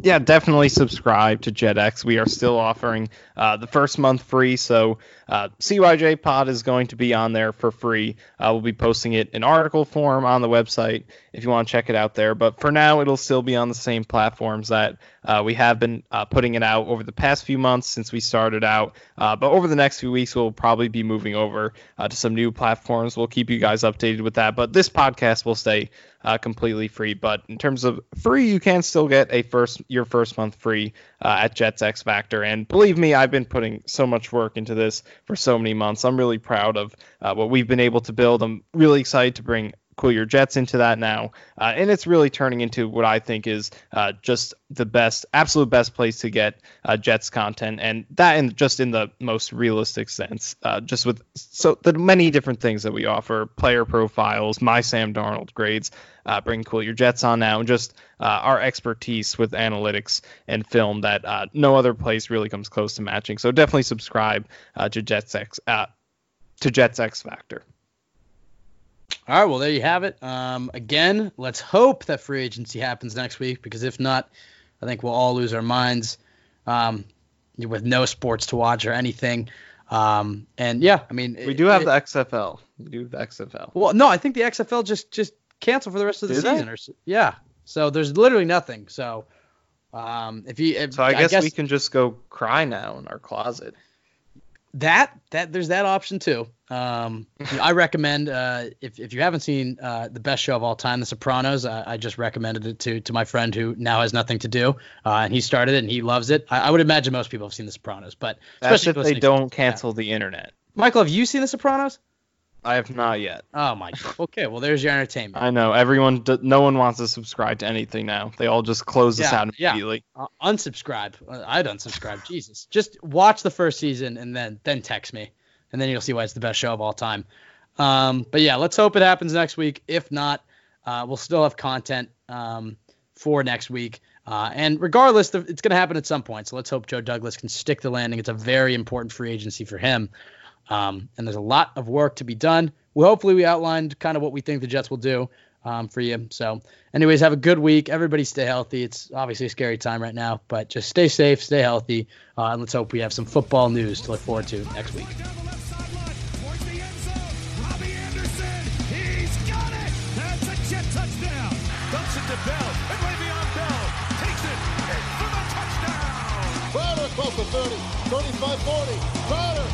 Yeah, definitely subscribe to JetX. We are still offering uh, the first month free, so uh, C Y J Pod is going to be on there for free. Uh, we'll be posting it in article form on the website if you want to check it out there. But for now, it'll still be on the same platforms that uh, we have been uh, putting it out over the past few months since we started out. Uh, but over the next few weeks, we'll probably be moving over uh, to some new platforms. We'll keep you guys updated with that. But this podcast will stay uh, completely free. But in terms of free, you can still get a first your first month free uh, at Jets X Factor. And believe me, I've been putting so much work into this for so many months. I'm really proud of uh, what we've been able to build. I'm really excited to bring Cool Your Jets into that now. Uh, and it's really turning into what I think is uh, just the best, absolute best place to get uh, Jets content. And that in just in the most realistic sense, uh, just with so the many different things that we offer, player profiles, my Sam Darnold grades, uh, bring Cool Your Jets on now, and just uh, our expertise with analytics and film that uh, no other place really comes close to matching. So definitely subscribe uh, to Jets X, uh, to Jets X Factor. All right, well, there you have it. Um, again, let's hope that free agency happens next week, because if not, I think we'll all lose our minds um, with no sports to watch or anything. Um, and, yeah, I mean. We do have it, the X F L. We do have the X F L. Well, no, I think the X F L just, just canceled for the rest of the do season. They? Or Yeah, so there's literally nothing. So um, if you. If, so I, I guess, guess we can just go cry now in our closet. That that there's that option too. Um, I recommend uh, if if you haven't seen uh, the best show of all time, The Sopranos. Uh, I just recommended it to to my friend who now has nothing to do, uh, and he started it and he loves it. I, I would imagine most people have seen The Sopranos, but especially that's if they don't cancel the internet. Michael, have you seen The Sopranos? I have not yet. Oh my God. Okay, well there's your entertainment. I know everyone. No one wants to subscribe to anything now. They all just close this yeah, out immediately. Yeah. Uh, unsubscribe. I'd unsubscribe. Jesus. Just watch the first season and then then text me, and then you'll see why it's the best show of all time. Um, but yeah, let's hope it happens next week. If not, uh, we'll still have content um, for next week. Uh, and regardless, the, it's going to happen at some point. So let's hope Joe Douglas can stick the landing. It's a very important free agency for him. Um, and there's a lot of work to be done. Well, hopefully we outlined kind of what we think the Jets will do. um, for you. So anyways, have a good week. Everybody stay healthy. It's obviously a scary time right now, but just stay safe, stay healthy. Uh, and let's hope we have some football news to look forward to next week. Close to thirty, thirty-five, forty, Crowder